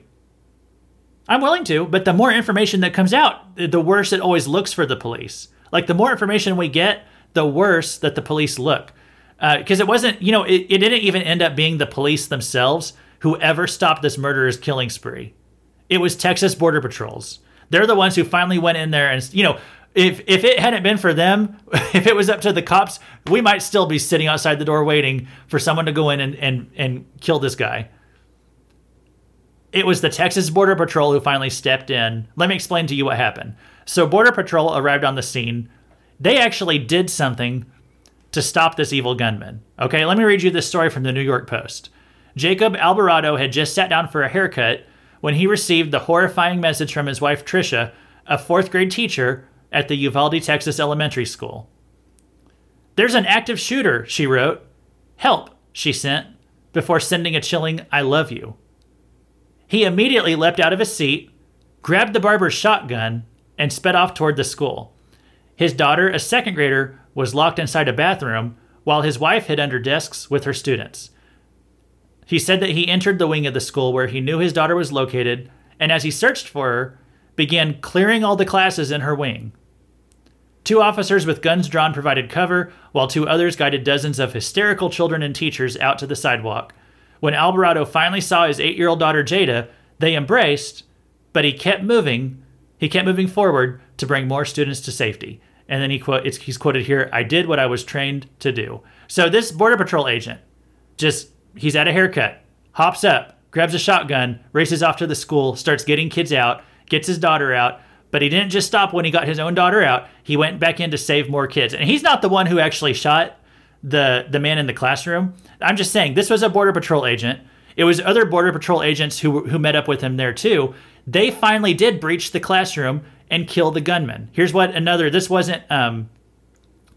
I'm willing to, but the more information that comes out, the worse it always looks for the police. Like, the more information we get, the worse that the police look. Because uh, it wasn't, you know, it, it didn't even end up being the police themselves who ever stopped this murderer's killing spree. It was Texas Border Patrols. They're the ones who finally went in there and, you know, If if it hadn't been for them, if it was up to the cops, we might still be sitting outside the door waiting for someone to go in and, and, and kill this guy. It was the Texas Border Patrol who finally stepped in. Let me explain to you what happened. So Border Patrol arrived on the scene. They actually did something to stop this evil gunman. Okay, let me read you this story from the New York Post. Jacob Alvarado had just sat down for a haircut when he received the horrifying message from his wife, Tricia, a fourth grade teacher at the Uvalde, Texas elementary school. "There's an active shooter," she wrote. "Help," she sent, before sending a chilling "I love you." He immediately leapt out of his seat, grabbed the barber's shotgun, and sped off toward the school. His daughter, a second grader, was locked inside a bathroom while his wife hid under desks with her students. He said that he entered the wing of the school where he knew his daughter was located, and as he searched for her, began clearing all the classes in her wing. Two officers with guns drawn provided cover, while two others guided dozens of hysterical children and teachers out to the sidewalk. When Alvarado finally saw his eight-year-old daughter, Jada, they embraced, but he kept moving. He kept moving forward to bring more students to safety. And then he quote, it's, he's quoted here, "I did what I was trained to do." So this Border Patrol agent, just, he's at a haircut, hops up, grabs a shotgun, races off to the school, starts getting kids out, gets his daughter out. But he didn't just stop when he got his own daughter out. He went back in to save more kids. And he's not the one who actually shot the the man in the classroom. I'm just saying, this was a Border Patrol agent. It was other Border Patrol agents who who met up with him there too. They finally did breach the classroom and kill the gunman. Here's what another, this wasn't um,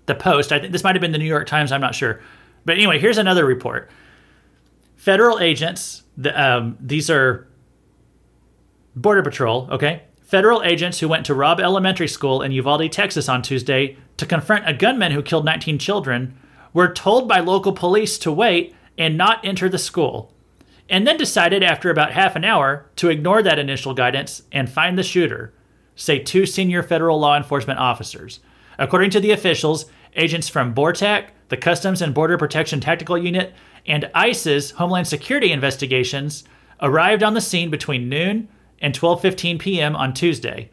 the Post. I think this might have been the New York Times. I'm not sure. But anyway, here's another report. Federal agents, the, um, these are Border Patrol, okay? Federal agents who went to Robb Elementary School in Uvalde, Texas on Tuesday to confront a gunman who killed nineteen children were told by local police to wait and not enter the school, and then decided after about half an hour to ignore that initial guidance and find the shooter, say two senior federal law enforcement officers. According to the officials, agents from BORTAC, the Customs and Border Protection Tactical Unit, and ICE's Homeland Security Investigations arrived on the scene between noon and twelve fifteen p.m. on Tuesday.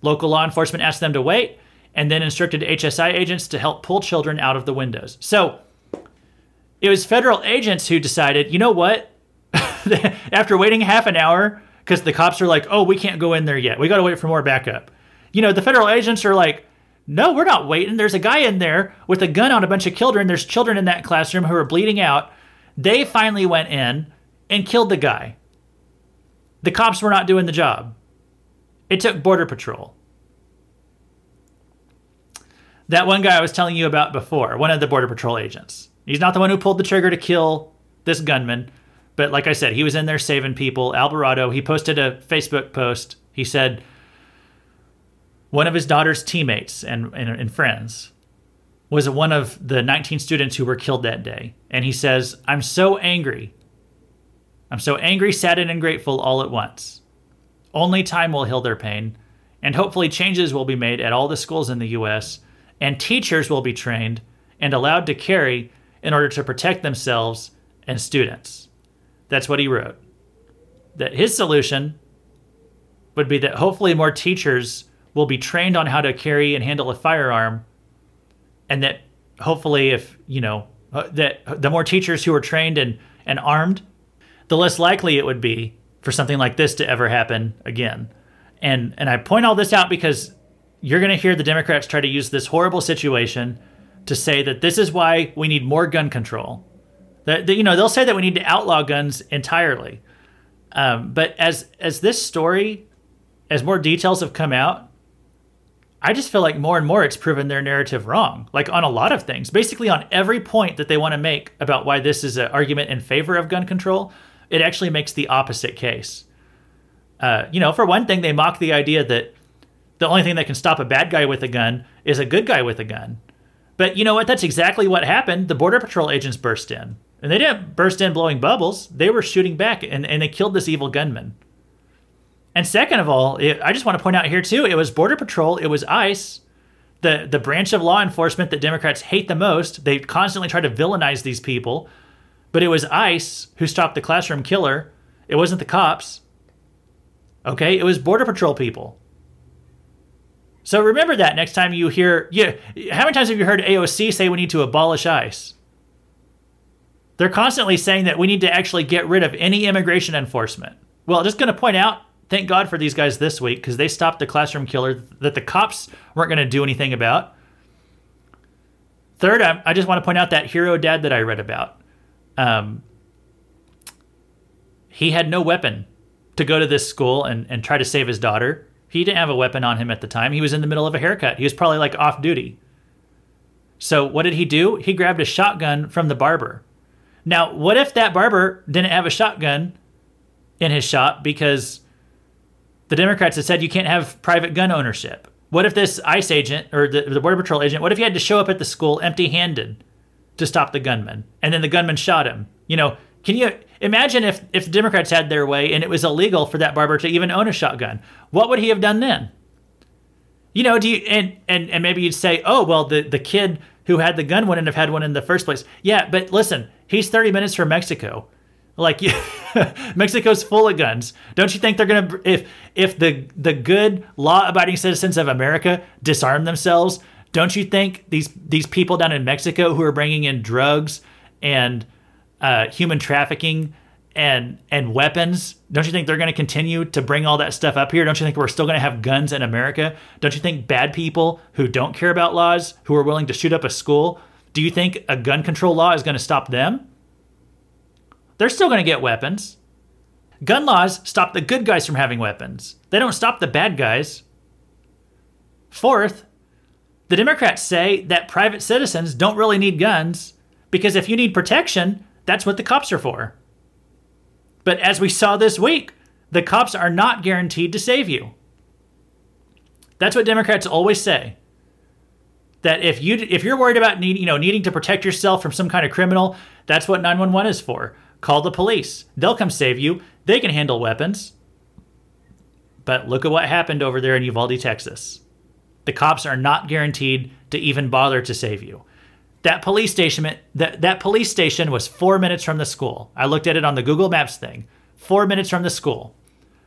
Local law enforcement asked them to wait and then instructed H S I agents to help pull children out of the windows. So it was federal agents who decided, you know what? After waiting half an hour, because the cops are like, oh, we can't go in there yet. We got to wait for more backup. You know, the federal agents are like, no, we're not waiting. There's a guy in there with a gun on a bunch of children. There's children in that classroom who are bleeding out. They finally went in and killed the guy. The cops were not doing the job. It took Border Patrol. That one guy I was telling you about before, one of the Border Patrol agents. He's not the one who pulled the trigger to kill this gunman, but like I said, he was in there saving people. Alvarado, he posted a Facebook post. He said one of his daughter's teammates and, and, and friends was one of the nineteen students who were killed that day. And he says, I'm so angry. I'm so angry, saddened, and grateful all at once. Only time will heal their pain, and hopefully changes will be made at all the schools in the U S, and teachers will be trained and allowed to carry in order to protect themselves and students. That's what he wrote. That his solution would be that hopefully more teachers will be trained on how to carry and handle a firearm, and that hopefully if, you know, that the more teachers who are trained and, and armed, the less likely it would be for something like this to ever happen again. And and I point all this out because you're going to hear the Democrats try to use this horrible situation to say that this is why we need more gun control. That, that you know, they'll say that we need to outlaw guns entirely. Um, but as as this story, as more details have come out, I just feel like more and more it's proven their narrative wrong, like on a lot of things, basically on every point that they want to make about why this is an argument in favor of gun control. It actually makes the opposite case. Uh, you know, for one thing, they mock the idea that the only thing that can stop a bad guy with a gun is a good guy with a gun. But you know what? That's exactly what happened. The Border Patrol agents burst in. And they didn't burst in blowing bubbles. They were shooting back, and, and they killed this evil gunman. And second of all, it, I just want to point out here, too, it was Border Patrol. It was ICE, the, the branch of law enforcement that Democrats hate the most. They constantly try to villainize these people. But it was ICE who stopped the classroom killer. It wasn't the cops. Okay, it was Border Patrol people. So remember that next time you hear... Yeah, how many times have you heard A O C say we need to abolish ICE? They're constantly saying that we need to actually get rid of any immigration enforcement. Well, just going to point out, thank God for these guys this week, because they stopped the classroom killer that the cops weren't going to do anything about. Third, I, I just want to point out that hero dad that I read about. Um, he had no weapon to go to this school and, and try to save his daughter. He didn't have a weapon on him at the time. He was in the middle of a haircut. He was probably like off duty. So what did he do? He grabbed a shotgun from the barber. Now, what if that barber didn't have a shotgun in his shop because the Democrats had said you can't have private gun ownership? What if this ICE agent or the, the Border Patrol agent, what if he had to show up at the school empty-handed to stop the gunman? And then the gunman shot him. You know, can you imagine if, if the Democrats had their way and it was illegal for that barber to even own a shotgun? What would he have done then? You know, do you and, and, and maybe you'd say, oh, well, the, the kid who had the gun wouldn't have had one in the first place. Yeah, but listen, he's thirty minutes from Mexico. Like, Mexico's full of guns. Don't you think they're going to, if if the the good law-abiding citizens of America disarm themselves, don't you think these, these people down in Mexico who are bringing in drugs and uh, human trafficking and, and weapons, don't you think they're going to continue to bring all that stuff up here? Don't you think we're still going to have guns in America? Don't you think bad people who don't care about laws, who are willing to shoot up a school, do you think a gun control law is going to stop them? They're still going to get weapons. Gun laws stop the good guys from having weapons. They don't stop the bad guys. Fourth, the Democrats say that private citizens don't really need guns because if you need protection, that's what the cops are for. But as we saw this week, the cops are not guaranteed to save you. That's what Democrats always say. That if you if you're worried about need, you know, needing to protect yourself from some kind of criminal, that's what nine one one is for. Call the police. They'll come save you. They can handle weapons. But look at what happened over there in Uvalde, Texas. The cops are not guaranteed to even bother to save you. That police station, that, that police station was four minutes from the school. I looked at it on the Google Maps thing. Four minutes from the school.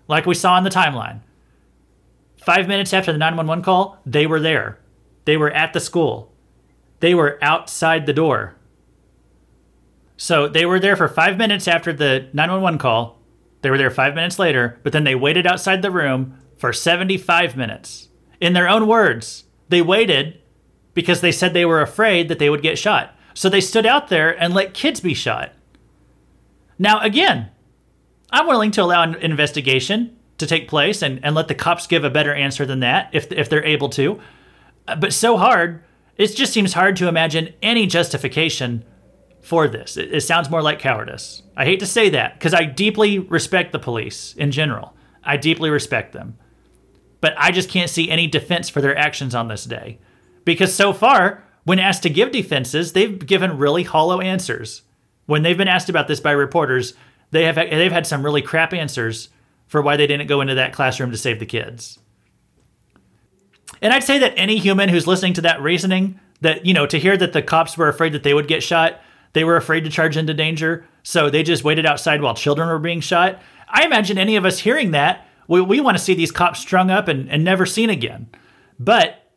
Like we saw on the timeline. Five minutes after the nine one one call, they were there. They were at the school. They were outside the door. So they were there for five minutes after the nine one one call. They were there five minutes later, but then they waited outside the room for seventy-five minutes. In their own words, they waited because they said they were afraid that they would get shot. So they stood out there and let kids be shot. Now, again, I'm willing to allow an investigation to take place and, and let the cops give a better answer than that if if they're able to. But so hard, it just seems hard to imagine any justification for this. It, it sounds more like cowardice. I hate to say that because I deeply respect the police in general. I deeply respect them. But I just can't see any defense for their actions on this day. Because so far, when asked to give defenses, they've given really hollow answers. When they've been asked about this by reporters, they have they've had some really crap answers for why they didn't go into that classroom to save the kids. And I'd say that any human who's listening to that reasoning, that, you know, to hear that the cops were afraid that they would get shot, they were afraid to charge into danger, so they just waited outside while children were being shot. I imagine any of us hearing that, we, we want to see these cops strung up and, and never seen again. But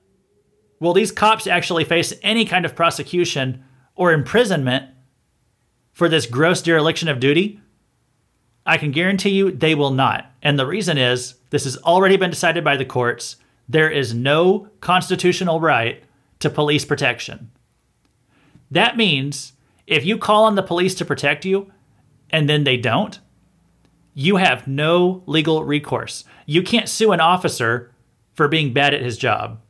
will these cops actually face any kind of prosecution or imprisonment for this gross dereliction of duty? I can guarantee you they will not. And the reason is, this has already been decided by the courts. There is no constitutional right to police protection. That means... if you call on the police to protect you and then they don't, you have no legal recourse. You can't sue an officer for being bad at his job.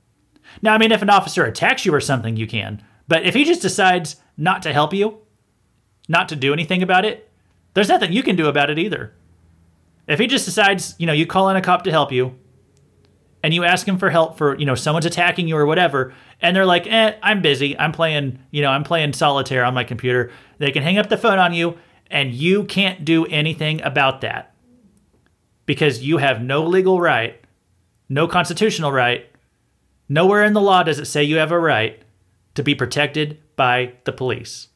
Now, I mean, if an officer attacks you or something, you can. But if he just decides not to help you, not to do anything about it, there's nothing you can do about it either. If he just decides, you know, you call in a cop to help you and you ask him for help for, you know, someone's attacking you or whatever, and they're like, eh, I'm busy. I'm playing, you know, I'm playing solitaire on my computer. They can hang up the phone on you, and you can't do anything about that because you have no legal right, no constitutional right. Nowhere in the law does it say you have a right to be protected by the police.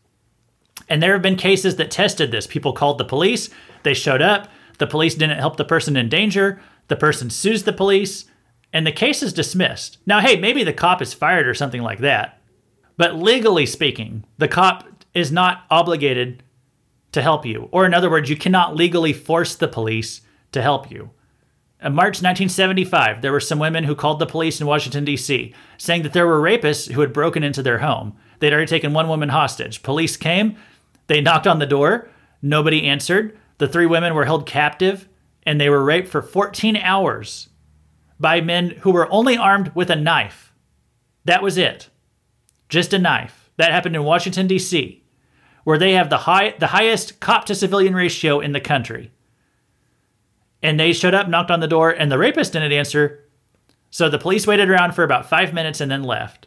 And there have been cases that tested this. People called the police. They showed up. The police didn't help the person in danger. The person sues the police. and the case is dismissed. Now, hey, maybe the cop is fired or something like that. But legally speaking, the cop is not obligated to help you. Or in other words, you cannot legally force the police to help you. In March nineteen seventy-five, there were some women who called the police in Washington, D C, saying that there were rapists who had broken into their home. They'd already taken one woman hostage. Police came, they knocked on the door, nobody answered. The three women were held captive, and they were raped for fourteen hours by men who were only armed with a knife. That was it. Just a knife. That happened in Washington, D C, where they have the high, the highest cop-to-civilian ratio in the country. And they showed up, knocked on the door, and the rapist didn't answer. So the police waited around for about five minutes and then left.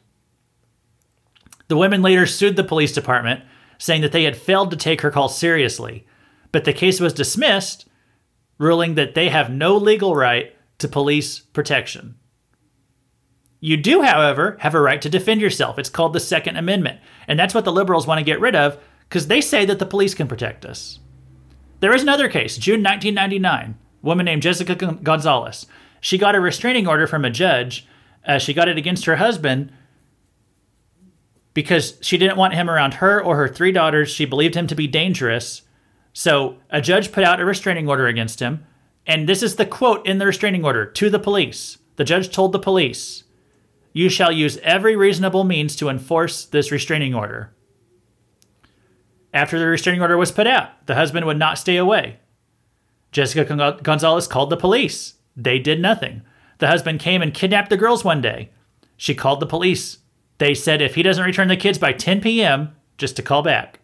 The women later sued the police department, saying that they had failed to take her call seriously. But the case was dismissed, ruling that they have no legal right to police protection. You do, however, have a right to defend yourself. It's called the Second Amendment. And that's what the liberals want to get rid of, because they say that the police can protect us. There is another case, June nineteen ninety-nine. A woman named Jessica Gonzalez. She got a restraining order from a judge. Uh, she got it against her husband because she didn't want him around her or her three daughters. She believed him to be dangerous. So a judge put out a restraining order against him. And this is the quote in the restraining order to the police. The judge told the police, "You shall use every reasonable means to enforce this restraining order." After the restraining order was put out, the husband would not stay away. Jessica Gonzalez called the police. They did nothing. The husband came and kidnapped the girls one day. She called the police. They said if he doesn't return the kids by ten p.m., just to call back.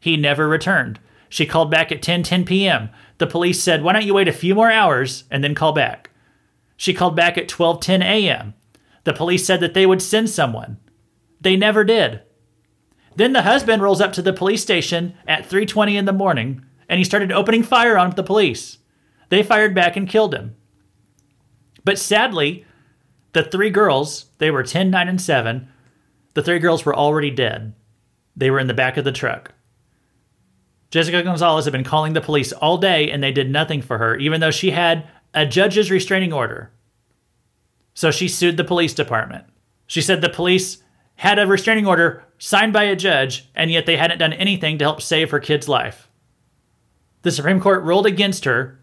He never returned. She called back at ten ten p.m. The police said, "Why don't you wait a few more hours and then call back?" She called back at twelve ten a.m. The police said that they would send someone. They never did. Then the husband rolls up to the police station at three twenty in the morning, and he started opening fire on the police. They fired back and killed him. But sadly, the three girls, they were ten, nine, and seven, the three girls were already dead. They were in the back of the truck. Jessica Gonzalez had been calling the police all day, and they did nothing for her, even though she had a judge's restraining order. So she sued the police department. She said the police had a restraining order signed by a judge, and yet they hadn't done anything to help save her kid's life. The Supreme Court ruled against her,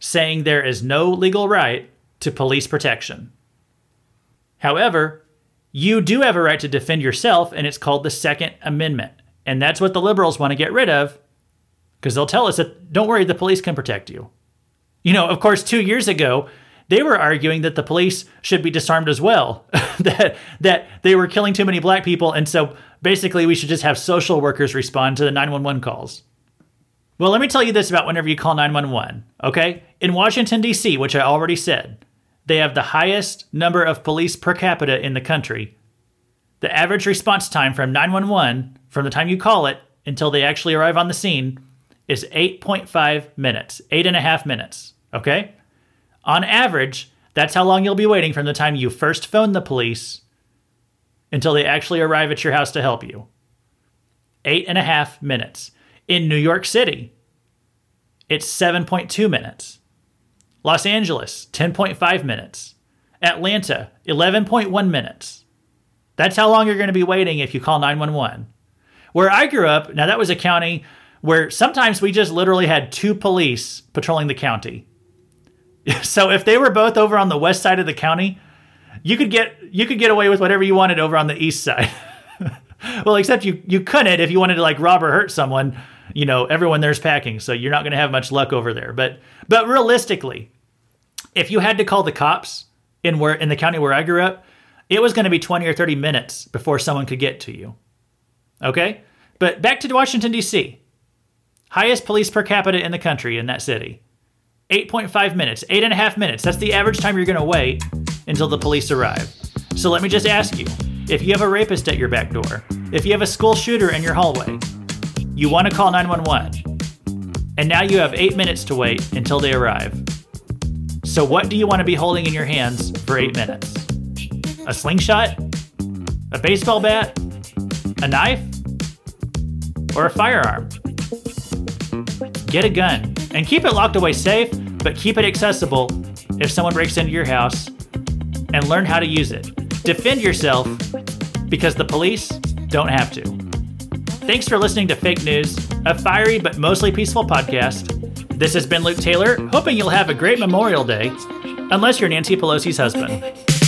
saying there is no legal right to police protection. However, you do have a right to defend yourself, and it's called the Second Amendment. And that's what the liberals want to get rid of, because they'll tell us that, don't worry, the police can protect you. You know, of course, two years ago, they were arguing that the police should be disarmed as well, that that they were killing too many black people, and so basically we should just have social workers respond to the nine one one calls. Well, let me tell you this about whenever you call nine one one, okay? In Washington, D C, which I already said, they have the highest number of police per capita in the country. The average response time from nine one one, from the time you call it until they actually arrive on the scene, is eight point five minutes, eight and a half minutes, okay? On average, that's how long you'll be waiting from the time you first phone the police until they actually arrive at your house to help you. Eight and a half minutes. In New York City, it's seven point two minutes. Los Angeles, ten point five minutes. Atlanta, eleven point one minutes. That's how long you're going to be waiting if you call nine one one. Where I grew up, now that was a county where sometimes we just literally had two police patrolling the county. So if they were both over on the west side of the county, you could get you could get away with whatever you wanted over on the east side. Well, except you, you couldn't if you wanted to like rob or hurt someone. You know, everyone there's packing, so you're not going to have much luck over there. But but realistically, if you had to call the cops in where in the county where I grew up, it was going to be twenty or thirty minutes before someone could get to you. Okay? But back to Washington, D C. Highest police per capita in the country in that city. eight point five minutes, eight and a half minutes. That's the average time you're going to wait until the police arrive. So let me just ask you, if you have a rapist at your back door, if you have a school shooter in your hallway, you want to call nine one one, and now you have eight minutes to wait until they arrive. So what do you want to be holding in your hands for eight minutes? A slingshot? A baseball bat? A knife? Or a firearm? Get a gun, and keep it locked away safe, but keep it accessible if someone breaks into your house and learn how to use it. Defend yourself, because the police don't have to. Thanks for listening to Fake News, a fiery but mostly peaceful podcast. This has been Luke Taylor, hoping you'll have a great Memorial Day, unless you're Nancy Pelosi's husband.